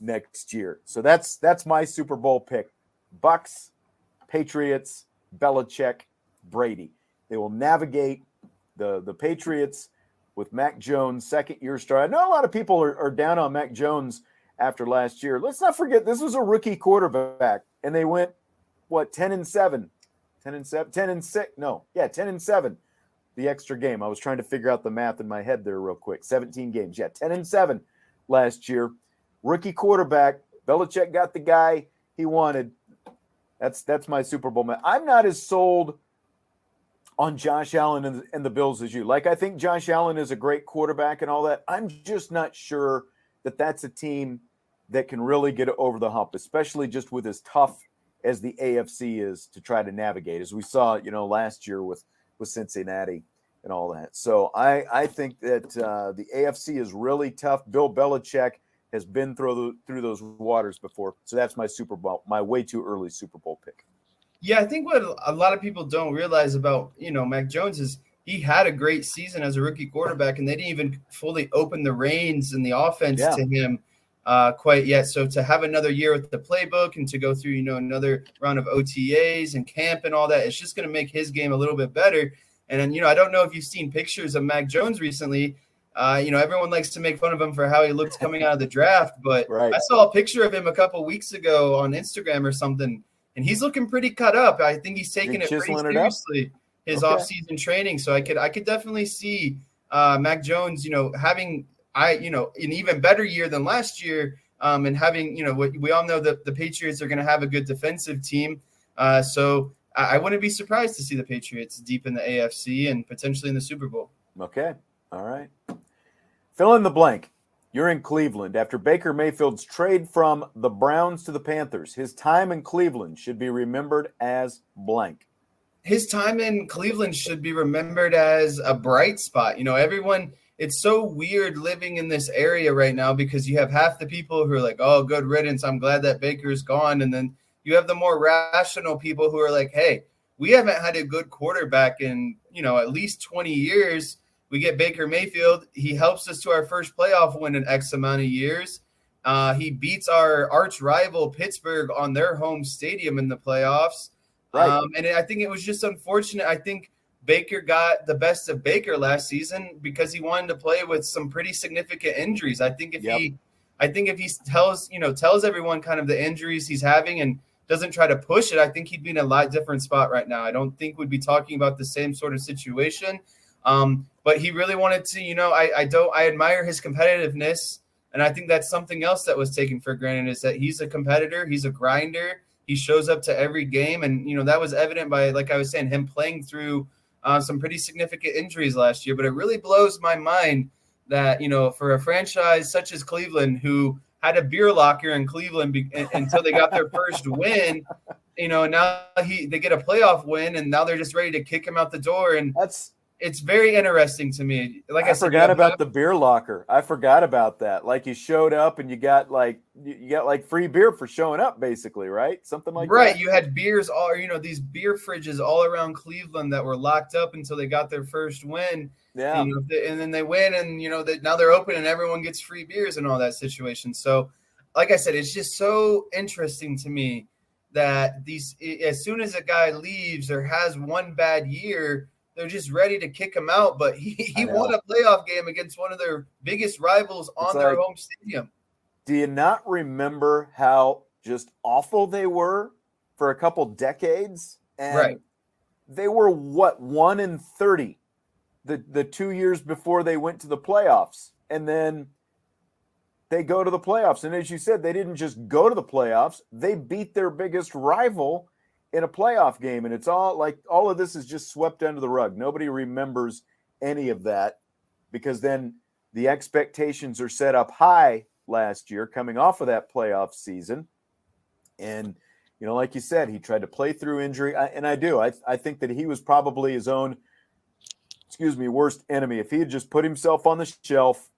next year. So that's that's my Super Bowl pick. Bucks, Patriots, Belichick, Brady. They will navigate the, the Patriots with Mac Jones, second-year star. I know a lot of people are, are down on Mac Jones after last year. Let's not forget, this was a rookie quarterback, and they went, what, ten and seven? ten and seven? ten and six? No, yeah, ten and seven, the extra game. I was trying to figure out the math in my head there real quick. seventeen games, yeah, ten and seven last year. Rookie quarterback. Belichick got the guy he wanted. That's that's my Super Bowl match. I'm not as sold on Josh Allen and, and the Bills as you. Like, I think Josh Allen is a great quarterback and all that. I'm just not sure that that's a team that can really get over the hump, especially just with as tough as the A F C is to try to navigate, as we saw, you know, last year with, with Cincinnati and all that. So I, I think that uh, the A F C is really tough. Bill Belichick has been through through those waters before. So that's my Super Bowl, my way too early Super Bowl pick. Yeah, I think what a lot of people don't realize about, you know, Mac Jones is he had a great season as a rookie quarterback, and they didn't even fully open the reins in the offense yeah. to him uh, quite yet. So to have another year with the playbook and to go through, you know, another round of O T As and camp and all that, it's just going to make his game a little bit better. And, and, you know, I don't know if you've seen pictures of Mac Jones recently. Uh, you know, everyone likes to make fun of him for how he looked coming out of the draft, but right. I saw a picture of him a couple weeks ago on Instagram or something, and he's looking pretty cut up. I think he's taking it pretty seriously, it his okay. off-season training. So I could I could definitely see uh, Mac Jones, you know, having I you know an even better year than last year, um, and having, you know, what we all know that the Patriots are going to have a good defensive team. Uh, so I, I wouldn't be surprised to see the Patriots deep in the A F C and potentially in the Super Bowl. Okay, all right. Fill in the blank. You're in Cleveland. After Baker Mayfield's trade from the Browns to the Panthers, his time in Cleveland should be remembered as blank. His time in Cleveland should be remembered as a bright spot. You know, everyone, it's so weird living in this area right now because you have half the people who are like, oh, good riddance, I'm glad that Baker's gone. And then you have the more rational people who are like, hey, we haven't had a good quarterback in, you know, at least twenty years. We get Baker Mayfield. He helps us to our first playoff win in X amount of years. Uh, he beats our arch rival Pittsburgh on their home stadium in the playoffs. Right. Um, and I think it was just unfortunate. I think Baker got the best of Baker last season because he wanted to play with some pretty significant injuries. I think if yep. he, I think if he tells, you know, tells everyone kind of the injuries he's having and doesn't try to push it, I think he'd be in a lot different spot right now. I don't think we'd be talking about the same sort of situation. Um, but he really wanted to, you know, I, I don't, I admire his competitiveness. And I think that's something else that was taken for granted is that he's a competitor. He's a grinder. He shows up to every game. And, you know, that was evident by, like I was saying, him playing through uh, some pretty significant injuries last year, but it really blows my mind that, you know, for a franchise such as Cleveland, who had a beer locker in Cleveland be- until they got their first win, you know, now he they get a playoff win, and now they're just ready to kick him out the door. And that's it's very interesting to me. Like I, I said, forgot about have- the beer locker. I forgot about that. Like, you showed up and you got like you got like free beer for showing up, basically, right? Something like right. that. Right. You had beers all, you know, these beer fridges all around Cleveland that were locked up until they got their first win. Yeah. And, you know, they, and then they win, and you know that now they're open, and everyone gets free beers and all that situation. So, like I said, it's just so interesting to me that these, as soon as a guy leaves or has one bad year, they're just ready to kick him out. But he, he won a playoff game against one of their biggest rivals on it's their like, home stadium. Do you not remember how just awful they were for a couple decades? And right. They were what, one and thirty the the two years before they went to the playoffs. And then they go to the playoffs. And as you said, they didn't just go to the playoffs. They beat their biggest rival in a playoff game. And it's all like, all of this is just swept under the rug. Nobody remembers any of that, because then the expectations are set up high last year coming off of that playoff season. And, you know, like you said, he tried to play through injury. I, and I do, I, I think that he was probably his own, excuse me, worst enemy. If he had just put himself on the shelf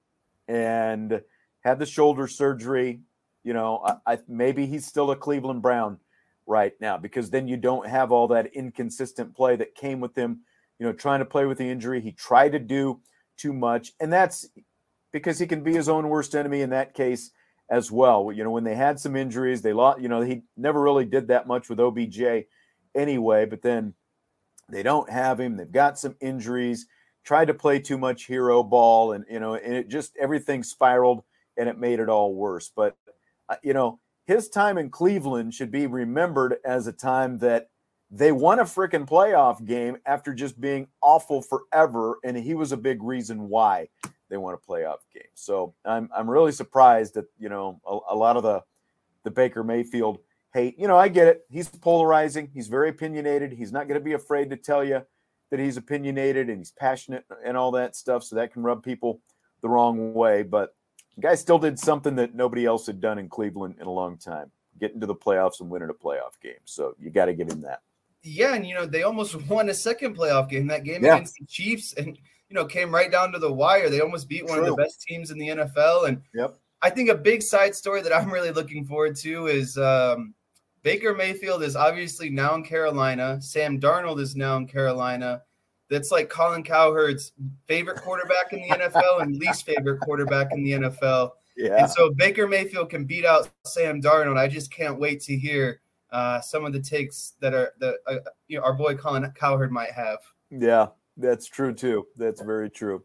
and had the shoulder surgery, you know, I, I, maybe he's still a Cleveland Brown right now, because then you don't have all that inconsistent play that came with him, you know, trying to play with the injury. He tried to do too much, and that's because he can be his own worst enemy in that case as well. You know, when they had some injuries, they lost, you know, he never really did that much with O B J anyway, but then they don't have him. They've got some injuries, tried to play too much hero ball, and, you know, and it just, everything spiraled and it made it all worse. But, you know, his time in Cleveland should be remembered as a time that they won a freaking playoff game after just being awful forever. And he was a big reason why they won a playoff game. So I'm, I'm really surprised that, you know, a, a lot of the, the Baker Mayfield hate, you know, I get it. He's polarizing. He's very opinionated. He's not going to be afraid to tell you that he's opinionated and he's passionate and all that stuff. So that can rub people the wrong way. But the guy still did something that nobody else had done in Cleveland in a long time, getting to the playoffs and winning a playoff game. So you got to give him that. Yeah, and, you know, they almost won a second playoff game, that game yeah. against the Chiefs, and, you know, came right down to the wire. They almost beat one True. of the best teams in the N F L. And yep. I think a big side story that I'm really looking forward to is um, Baker Mayfield is obviously now in Carolina. Sam Darnold is now in Carolina. That's like Colin Cowherd's favorite quarterback in the N F L and least favorite quarterback in the N F L. Yeah. And so Baker Mayfield can beat out Sam Darnold. I just can't wait to hear uh, some of the takes that are the uh, you know, our boy Colin Cowherd might have. Yeah, that's true too. That's very true.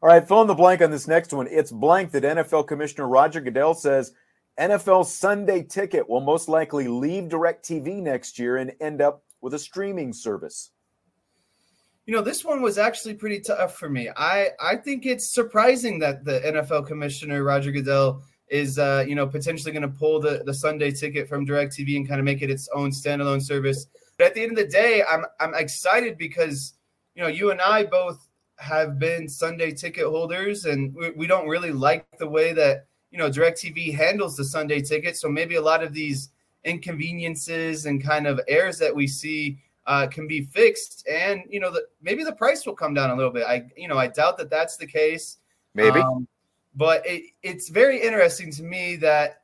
All right, fill in the blank on this next one. It's blank that N F L Commissioner Roger Goodell says N F L Sunday Ticket will most likely leave DirecTV next year and end up with a streaming service. You know, this one was actually pretty tough for me. I, I think it's surprising that the N F L commissioner, Roger Goodell, is, uh, you know, potentially going to pull the, the Sunday ticket from DirecTV and kind of make it its own standalone service. But at the end of the day, I'm I'm excited because, you know, you and I both have been Sunday ticket holders, and we, we don't really like the way that, you know, DirecTV handles the Sunday ticket. So maybe a lot of these inconveniences and kind of errors that we see Uh, can be fixed, and you know that maybe the price will come down a little bit. I, you know, I doubt that that's the case. Maybe, um, but it, it's very interesting to me that.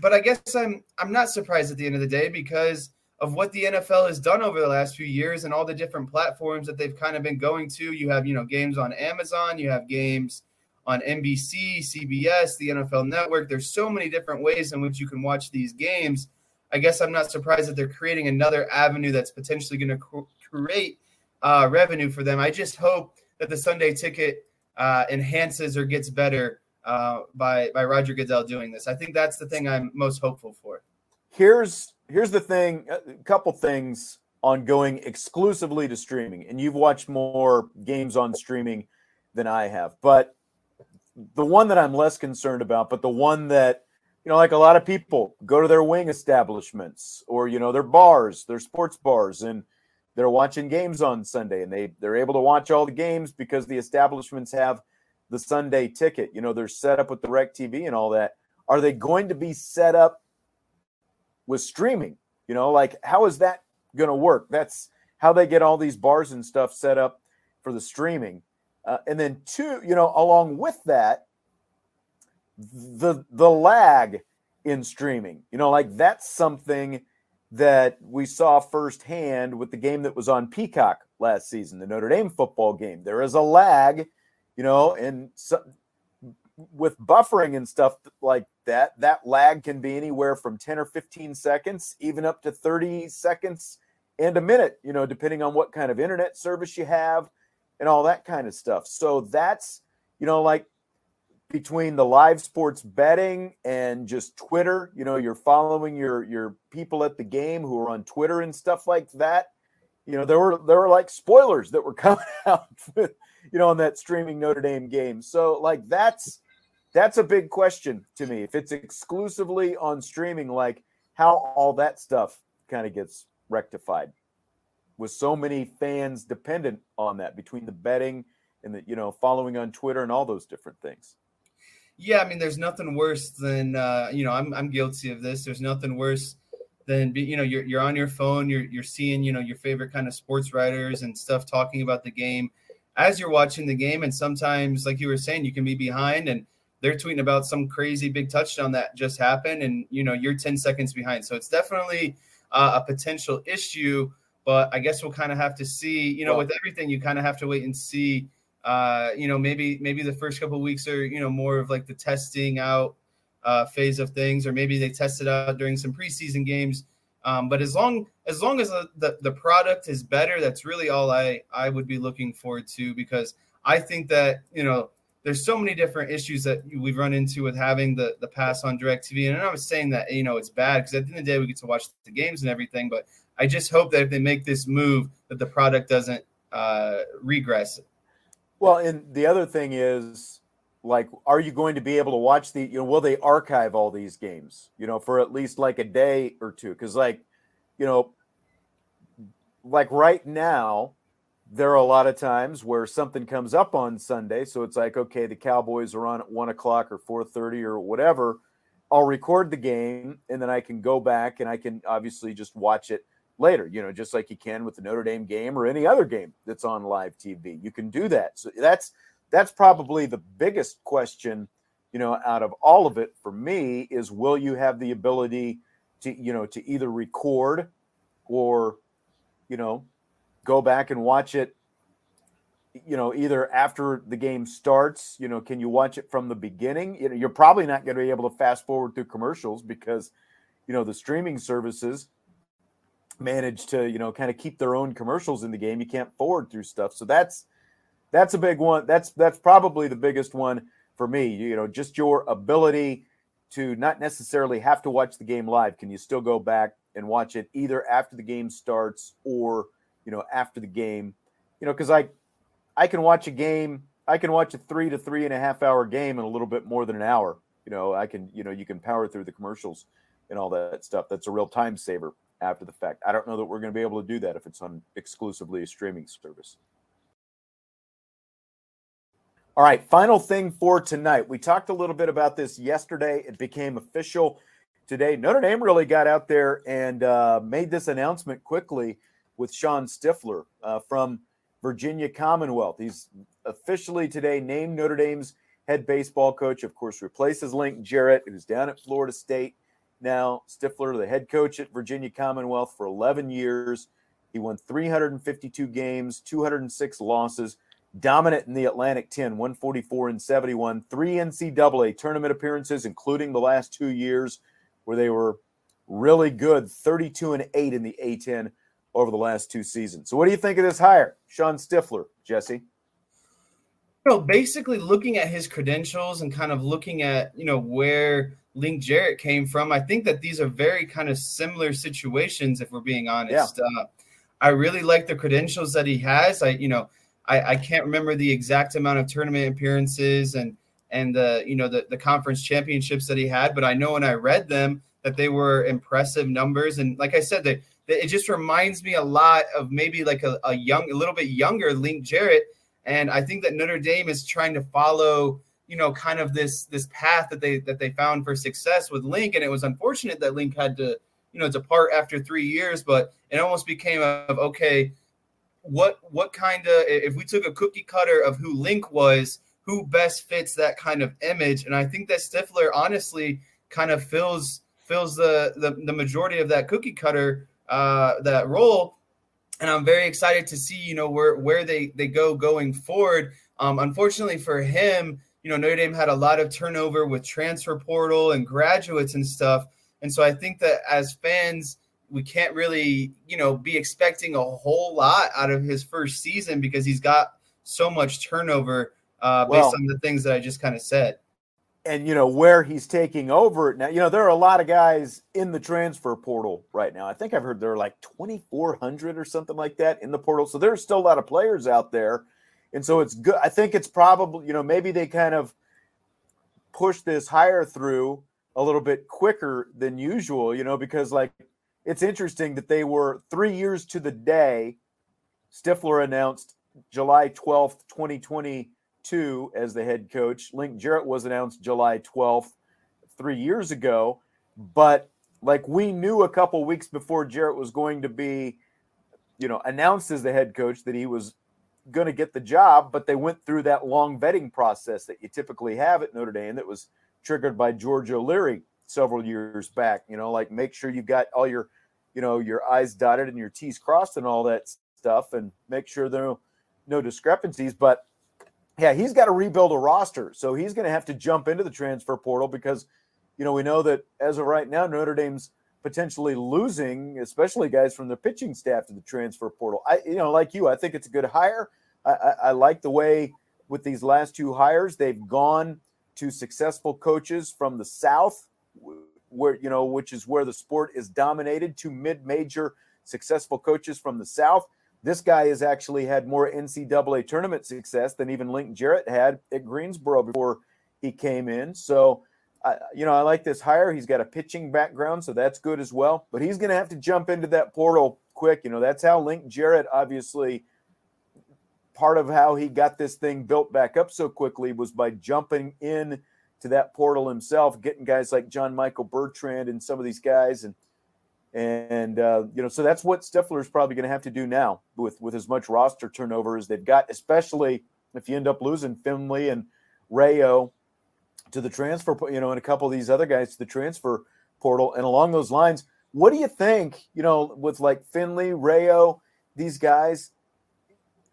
But I guess I'm I'm not surprised at the end of the day because of what the N F L has done over the last few years and all the different platforms that they've kind of been going to. You have you know games on Amazon, you have games on N B C, C B S, the N F L Network. There's so many different ways in which you can watch these games. I guess I'm not surprised that they're creating another avenue that's potentially going to co- create uh, revenue for them. I just hope that the Sunday ticket uh, enhances or gets better uh, by by Roger Goodell doing this. I think that's the thing I'm most hopeful for. Here's here's the thing, a couple things on going exclusively to streaming, and you've watched more games on streaming than I have. But the one that I'm less concerned about, but the one that you know, like a lot of people go to their wing establishments or, you know, their bars, their sports bars, and they're watching games on Sunday, and they, they're able to watch all the games because the establishments have the Sunday ticket. You know, they're set up with DirecTV and all that. Are they going to be set up with streaming? You know, like, how is that going to work? That's how they get all these bars and stuff set up for the streaming. Uh, and then two, you know, along with that, the the lag in streaming, you know, like that's something that we saw firsthand with the game that was on Peacock last season, the Notre Dame football game. There is a lag, you know, and so, with buffering and stuff like that, that lag can be anywhere from ten or fifteen seconds, even up to thirty seconds and a minute, you know, depending on what kind of internet service you have and all that kind of stuff. So that's, you know, like between the live sports betting and just Twitter, you know, you're following your, your people at the game who are on Twitter and stuff like that. You know, there were, there were like spoilers that were coming out, you know, on that streaming Notre Dame game. So like, that's, that's a big question to me. If it's exclusively on streaming, like how all that stuff kind of gets rectified with so many fans dependent on that between the betting and the, you know, following on Twitter and all those different things. Yeah, I mean, there's nothing worse than, uh, you know, I'm I'm guilty of this. There's nothing worse than, be, you know, you're you're on your phone, you're you're seeing, you know, your favorite kind of sports writers and stuff talking about the game as you're watching the game. And sometimes, like you were saying, you can be behind and they're tweeting about some crazy big touchdown that just happened and, you know, you're ten seconds behind. So it's definitely uh, a potential issue, but I guess we'll kind of have to see, you know, with everything, you kind of have to wait and see. Uh, you know, maybe maybe the first couple of weeks are, you know, more of like the testing out uh, phase of things, or maybe they test it out during some preseason games. Um, but as long as long as the, the product is better, that's really all I, I would be looking forward to, because I think that, you know, there's so many different issues that we've run into with having the, the pass on DirecTV. And I'm not saying that, you know, it's bad, because at the end of the day, we get to watch the games and everything. But I just hope that if they make this move, that the product doesn't uh, regress. Well, and the other thing is, like, are you going to be able to watch the, you know, will they archive all these games, you know, for at least like a day or two? Because, like, you know, like right now, there are a lot of times where something comes up on Sunday. So it's like, okay, the Cowboys are on at one o'clock or four thirty or whatever. I'll record the game and then I can go back and I can obviously just watch it later, you know, just like you can with the Notre Dame game or any other game that's on live T V. You can do that. So that's that's probably the biggest question, you know, out of all of it for me is, will you have the ability to, you know, to either record or, you know, go back and watch it, you know, either after the game starts, you know, can you watch it from the beginning? You know, you're probably not going to be able to fast forward through commercials because, you know, the streaming services manage to, you know, kind of keep their own commercials in the game. You can't forward through stuff. So that's, that's a big one. That's, that's probably the biggest one for me, you know, just your ability to not necessarily have to watch the game live. Can you still go back and watch it either after the game starts or, you know, after the game, you know, cause I, I can watch a game. I can watch a three to three and a half hour game in a little bit more than an hour. You know, I can, you know, you can power through the commercials and all that stuff. That's a real time saver after the fact. I don't know that we're going to be able to do that if it's on exclusively a streaming service. All right, final thing for tonight. We talked a little bit about this yesterday. It became official today. Notre Dame really got out there and uh, made this announcement quickly with Sean Stifler uh, from Virginia Commonwealth. He's officially today named Notre Dame's head baseball coach, of course, replaces Link Jarrett, who's down at Florida State. Now, Stifler, the head coach at Virginia Commonwealth for eleven years. He won three hundred fifty-two games, two hundred six losses, dominant in the Atlantic ten, one forty-four and seventy-one, three N C double A tournament appearances, including the last two years where they were really good, thirty-two and eight in the A ten over the last two seasons. So what do you think of this hire, Sean Stifler, Jesse? You know, basically looking at his credentials and kind of looking at, you know, where Link Jarrett came from, I think that these are very kind of similar situations, if we're being honest. Yeah. Uh, I really like the credentials that he has. I, you know, I, I can't remember the exact amount of tournament appearances and, and the, you know, the, the conference championships that he had, but I know when I read them that they were impressive numbers. And like I said, they, they, it just reminds me a lot of maybe like a, a young, a little bit younger Link Jarrett And I think that Notre Dame is trying to follow, you know, kind of this this path that they that they found for success with Link. And it was unfortunate that Link had to, you know, depart after three years, but it almost became of, okay, what what kind of, if we took a cookie cutter of who Link was, who best fits that kind of image? And I think that Stifler honestly kind of fills fills the the, the majority of that cookie cutter, uh, that role. And I'm very excited to see, you know, where, where they, they go going forward. Um, unfortunately for him, you know, Notre Dame had a lot of turnover with transfer portal and graduates and stuff. And so I think that as fans, we can't really, you know, be expecting a whole lot out of his first season because he's got so much turnover uh, based well, on the things that I just kind of said. And, you know, where he's taking over now, you know, there are a lot of guys in the transfer portal right now. I think I've heard there are like twenty-four hundred or something like that in the portal. So there's still a lot of players out there. And so it's good. I think it's probably, you know, maybe they kind of push this hire through a little bit quicker than usual, you know, because like it's interesting that they were three years to the day. Stifler announced July twelfth, twenty twenty two as the head coach. Link Jarrett was announced July twelfth, three years ago. But like we knew a couple weeks before Jarrett was going to be, you know, announced as the head coach that he was going to get the job, but they went through that long vetting process that you typically have at Notre Dame that was triggered by George O'Leary several years back, you know, like make sure you've got all your, you know, your I's dotted and your T's crossed and all that stuff and make sure there are no discrepancies. But yeah, he's got to rebuild a roster. So he's going to have to jump into the transfer portal because, you know, we know that as of right now, Notre Dame's potentially losing, especially guys from the pitching staff to the transfer portal. I, you know, like you, I think it's a good hire. I, I, I like the way with these last two hires, they've gone to successful coaches from the South where, you know, which is where the sport is dominated, to mid-major successful coaches from the South. This guy has actually had more N C double A tournament success than even Link Jarrett had at Greensboro before he came in. So, uh, you know, I like this hire. He's got a pitching background, so that's good as well. But he's going to have to jump into that portal quick. You know, that's how Link Jarrett, obviously, part of how he got this thing built back up so quickly was by jumping in to that portal himself, getting guys like John Michael Bertrand and some of these guys and, And, uh, you know, so that's what Stifler is probably going to have to do now with, with as much roster turnover as they've got, especially if you end up losing Finley and Rayo to the transfer, you know, and a couple of these other guys to the transfer portal. And along those lines, what do you think, you know, with like Finley, Rayo, these guys,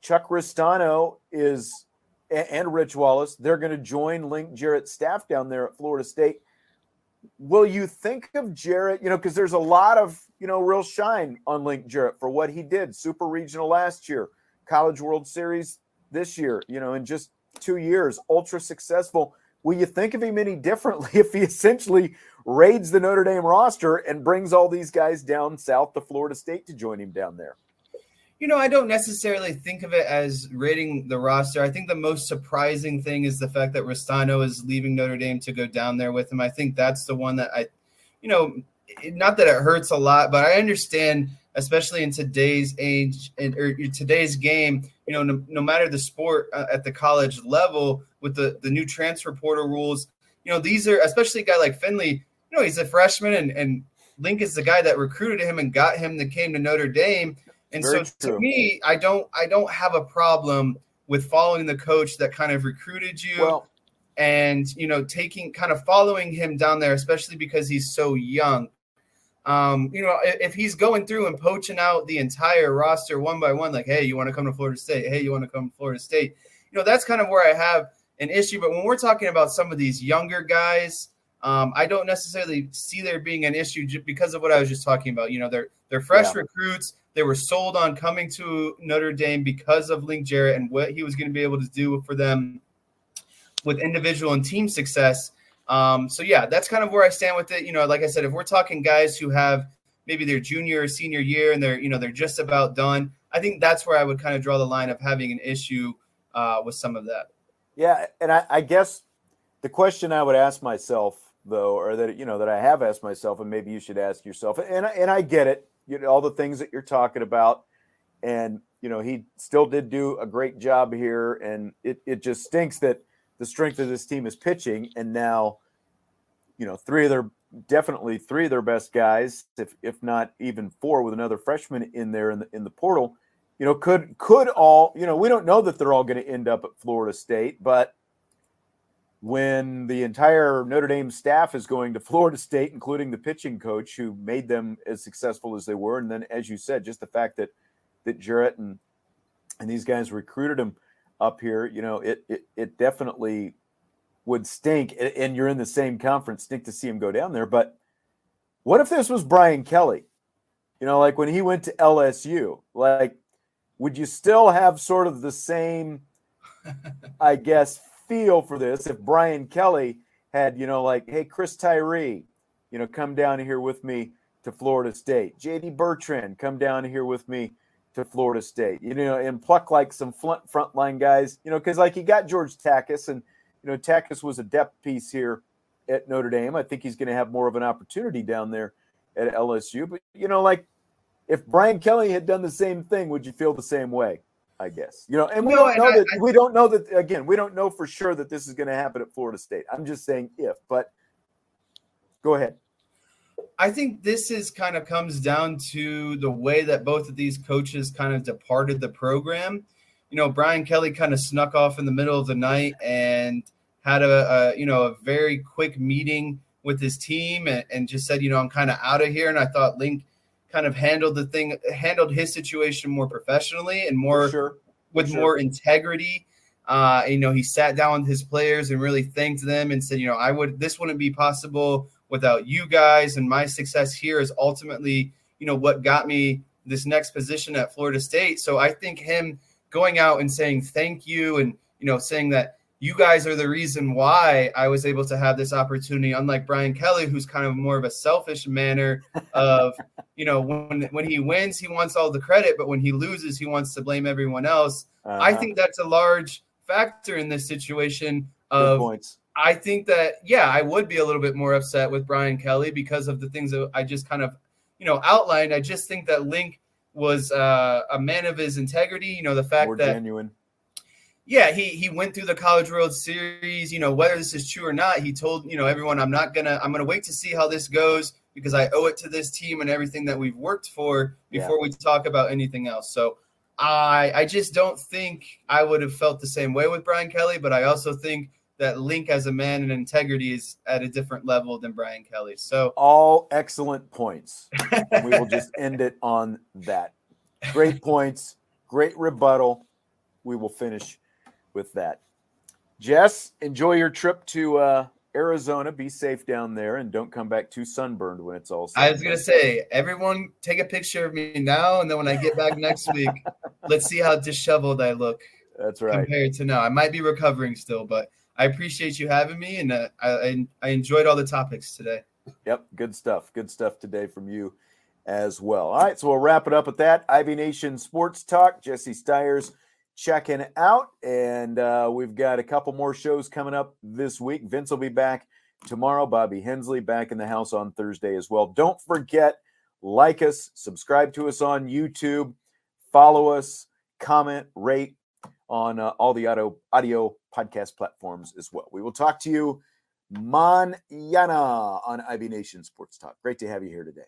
Chuck Restano is and Rich Wallace, they're going to join Link Jarrett's staff down there at Florida State. Will you think of Jarrett, you know, because there's a lot of, you know, real shine on Link Jarrett for what he did, Super Regional last year, College World Series this year, you know, in just two years, ultra successful. Will you think of him any differently if he essentially raids the Notre Dame roster and brings all these guys down south to Florida State to join him down there? You know, I don't necessarily think of it as raiding the roster. I think the most surprising thing is the fact that Restano is leaving Notre Dame to go down there with him. I think that's the one that I, you know, not that it hurts a lot, but I understand, especially in today's age and or today's game, you know, no, no matter the sport uh, at the college level with the, the new transfer portal rules, you know, these are, especially a guy like Finley, you know, he's a freshman and, and Link is the guy that recruited him and got him that came to Notre Dame. And Very so to true. me, I don't I don't have a problem with following the coach that kind of recruited you well, and, you know, taking kind of following him down there, especially because he's so young. Um, you know, if he's going through and poaching out the entire roster one by one, like, hey, you want to come to Florida State? Hey, you want to come to Florida State? You know, that's kind of where I have an issue. But when we're talking about some of these younger guys, Um, I don't necessarily see there being an issue j- because of what I was just talking about. You know, they're they're fresh yeah. recruits. They were sold on coming to Notre Dame because of Link Jarrett and what he was going to be able to do for them with individual and team success. Um, so, yeah, that's kind of where I stand with it. You know, like I said, if we're talking guys who have maybe their junior or senior year and they're, you know, they're just about done, I think that's where I would kind of draw the line of having an issue uh, with some of that. Yeah, and I, I guess the question I would ask myself, though, or that, you know, that I have asked myself, and maybe you should ask yourself, and, and I get it, you know, all the things that you're talking about. And you know, he still did do a great job here. And it, it just stinks that the strength of this team is pitching. And now, you know, three of their, definitely three of their best guys, if if not even four with another freshman in there in the, in the portal, you know, could, could all, you know, we don't know that they're all going to end up at Florida State, but when the entire Notre Dame staff is going to Florida State, including the pitching coach who made them as successful as they were. And then, as you said, just the fact that, that Jarrett and, and these guys recruited him up here, you know, it, it, it definitely would stink. And you're in the same conference, stink to see him go down there. But what if this was Brian Kelly, you know, like when he went to L S U, like, would you still have sort of the same, I guess, feel for this if Brian Kelly had, you know, like, hey, Chris Tyree, you know, come down here with me to Florida State. J D Bertrand, come down here with me to Florida State, you know, and pluck like some frontline guys, you know, because like he got George Takis, and, you know, Takis was a depth piece here at Notre Dame. I think he's going to have more of an opportunity down there at L S U. But, you know, like if Brian Kelly had done the same thing, would you feel the same way? I guess, you know, and we no, don't know I, that I, we don't know that again, we don't know for sure that this is going to happen at Florida State. I'm just saying if, but go ahead. I think this is kind of comes down to the way that both of these coaches kind of departed the program. You know, Brian Kelly kind of snuck off in the middle of the night and had a, a you know, a very quick meeting with his team and, and just said, you know, I'm kind of out of here. And I thought Link kind of handled the thing, handled his situation more professionally and more sure. with sure. more integrity. Uh, you know, he sat down with his players and really thanked them and said, you know, I would, this wouldn't be possible without you guys. And my success here is ultimately, you know, what got me this next position at Florida State. So I think him going out and saying, thank you. And, you know, saying that you guys are the reason why I was able to have this opportunity, unlike Brian Kelly, who's kind of more of a selfish manner of, you know, when when he wins, he wants all the credit, but when he loses, he wants to blame everyone else. Uh-huh. I think that's a large factor in this situation. Of, I think that, yeah, I would be a little bit more upset with Brian Kelly because of the things that I just kind of, you know, outlined. I just think that Link was uh, a man of his integrity. You know, the fact more that genuine. Yeah, he he went through the College World Series, you know, whether this is true or not, he told, you know, everyone, I'm not going to, I'm going to wait to see how this goes because I owe it to this team and everything that we've worked for before yeah. we talk about anything else. So I I just don't think I would have felt the same way with Brian Kelly, but I also think that Link as a man and integrity is at a different level than Brian Kelly. So all excellent points. And we will just end it on that. Great points. Great rebuttal. We will finish with that. Jess, enjoy your trip to uh, Arizona. Be safe down there and don't come back too sunburned when it's all sunburned. I was going to say, everyone take a picture of me now, and then when I get back next week, let's see how disheveled I look. That's right. Compared to now. I might be recovering still, but I appreciate you having me, and uh, I, I enjoyed all the topics today. Yep, good stuff. Good stuff today from you as well. All right, so we'll wrap it up with that. Ivy Nation Sports Talk, Jesse Stiers checking out, and uh, we've got a couple more shows coming up this week. Vince will be back tomorrow. Bobby Hensley back in the house on Thursday as well. Don't forget, like us, subscribe to us on YouTube, follow us, comment, rate on uh, all the audio, audio podcast platforms as well. We will talk to you mañana on Ivy Nation Sports Talk. Great to have you here today.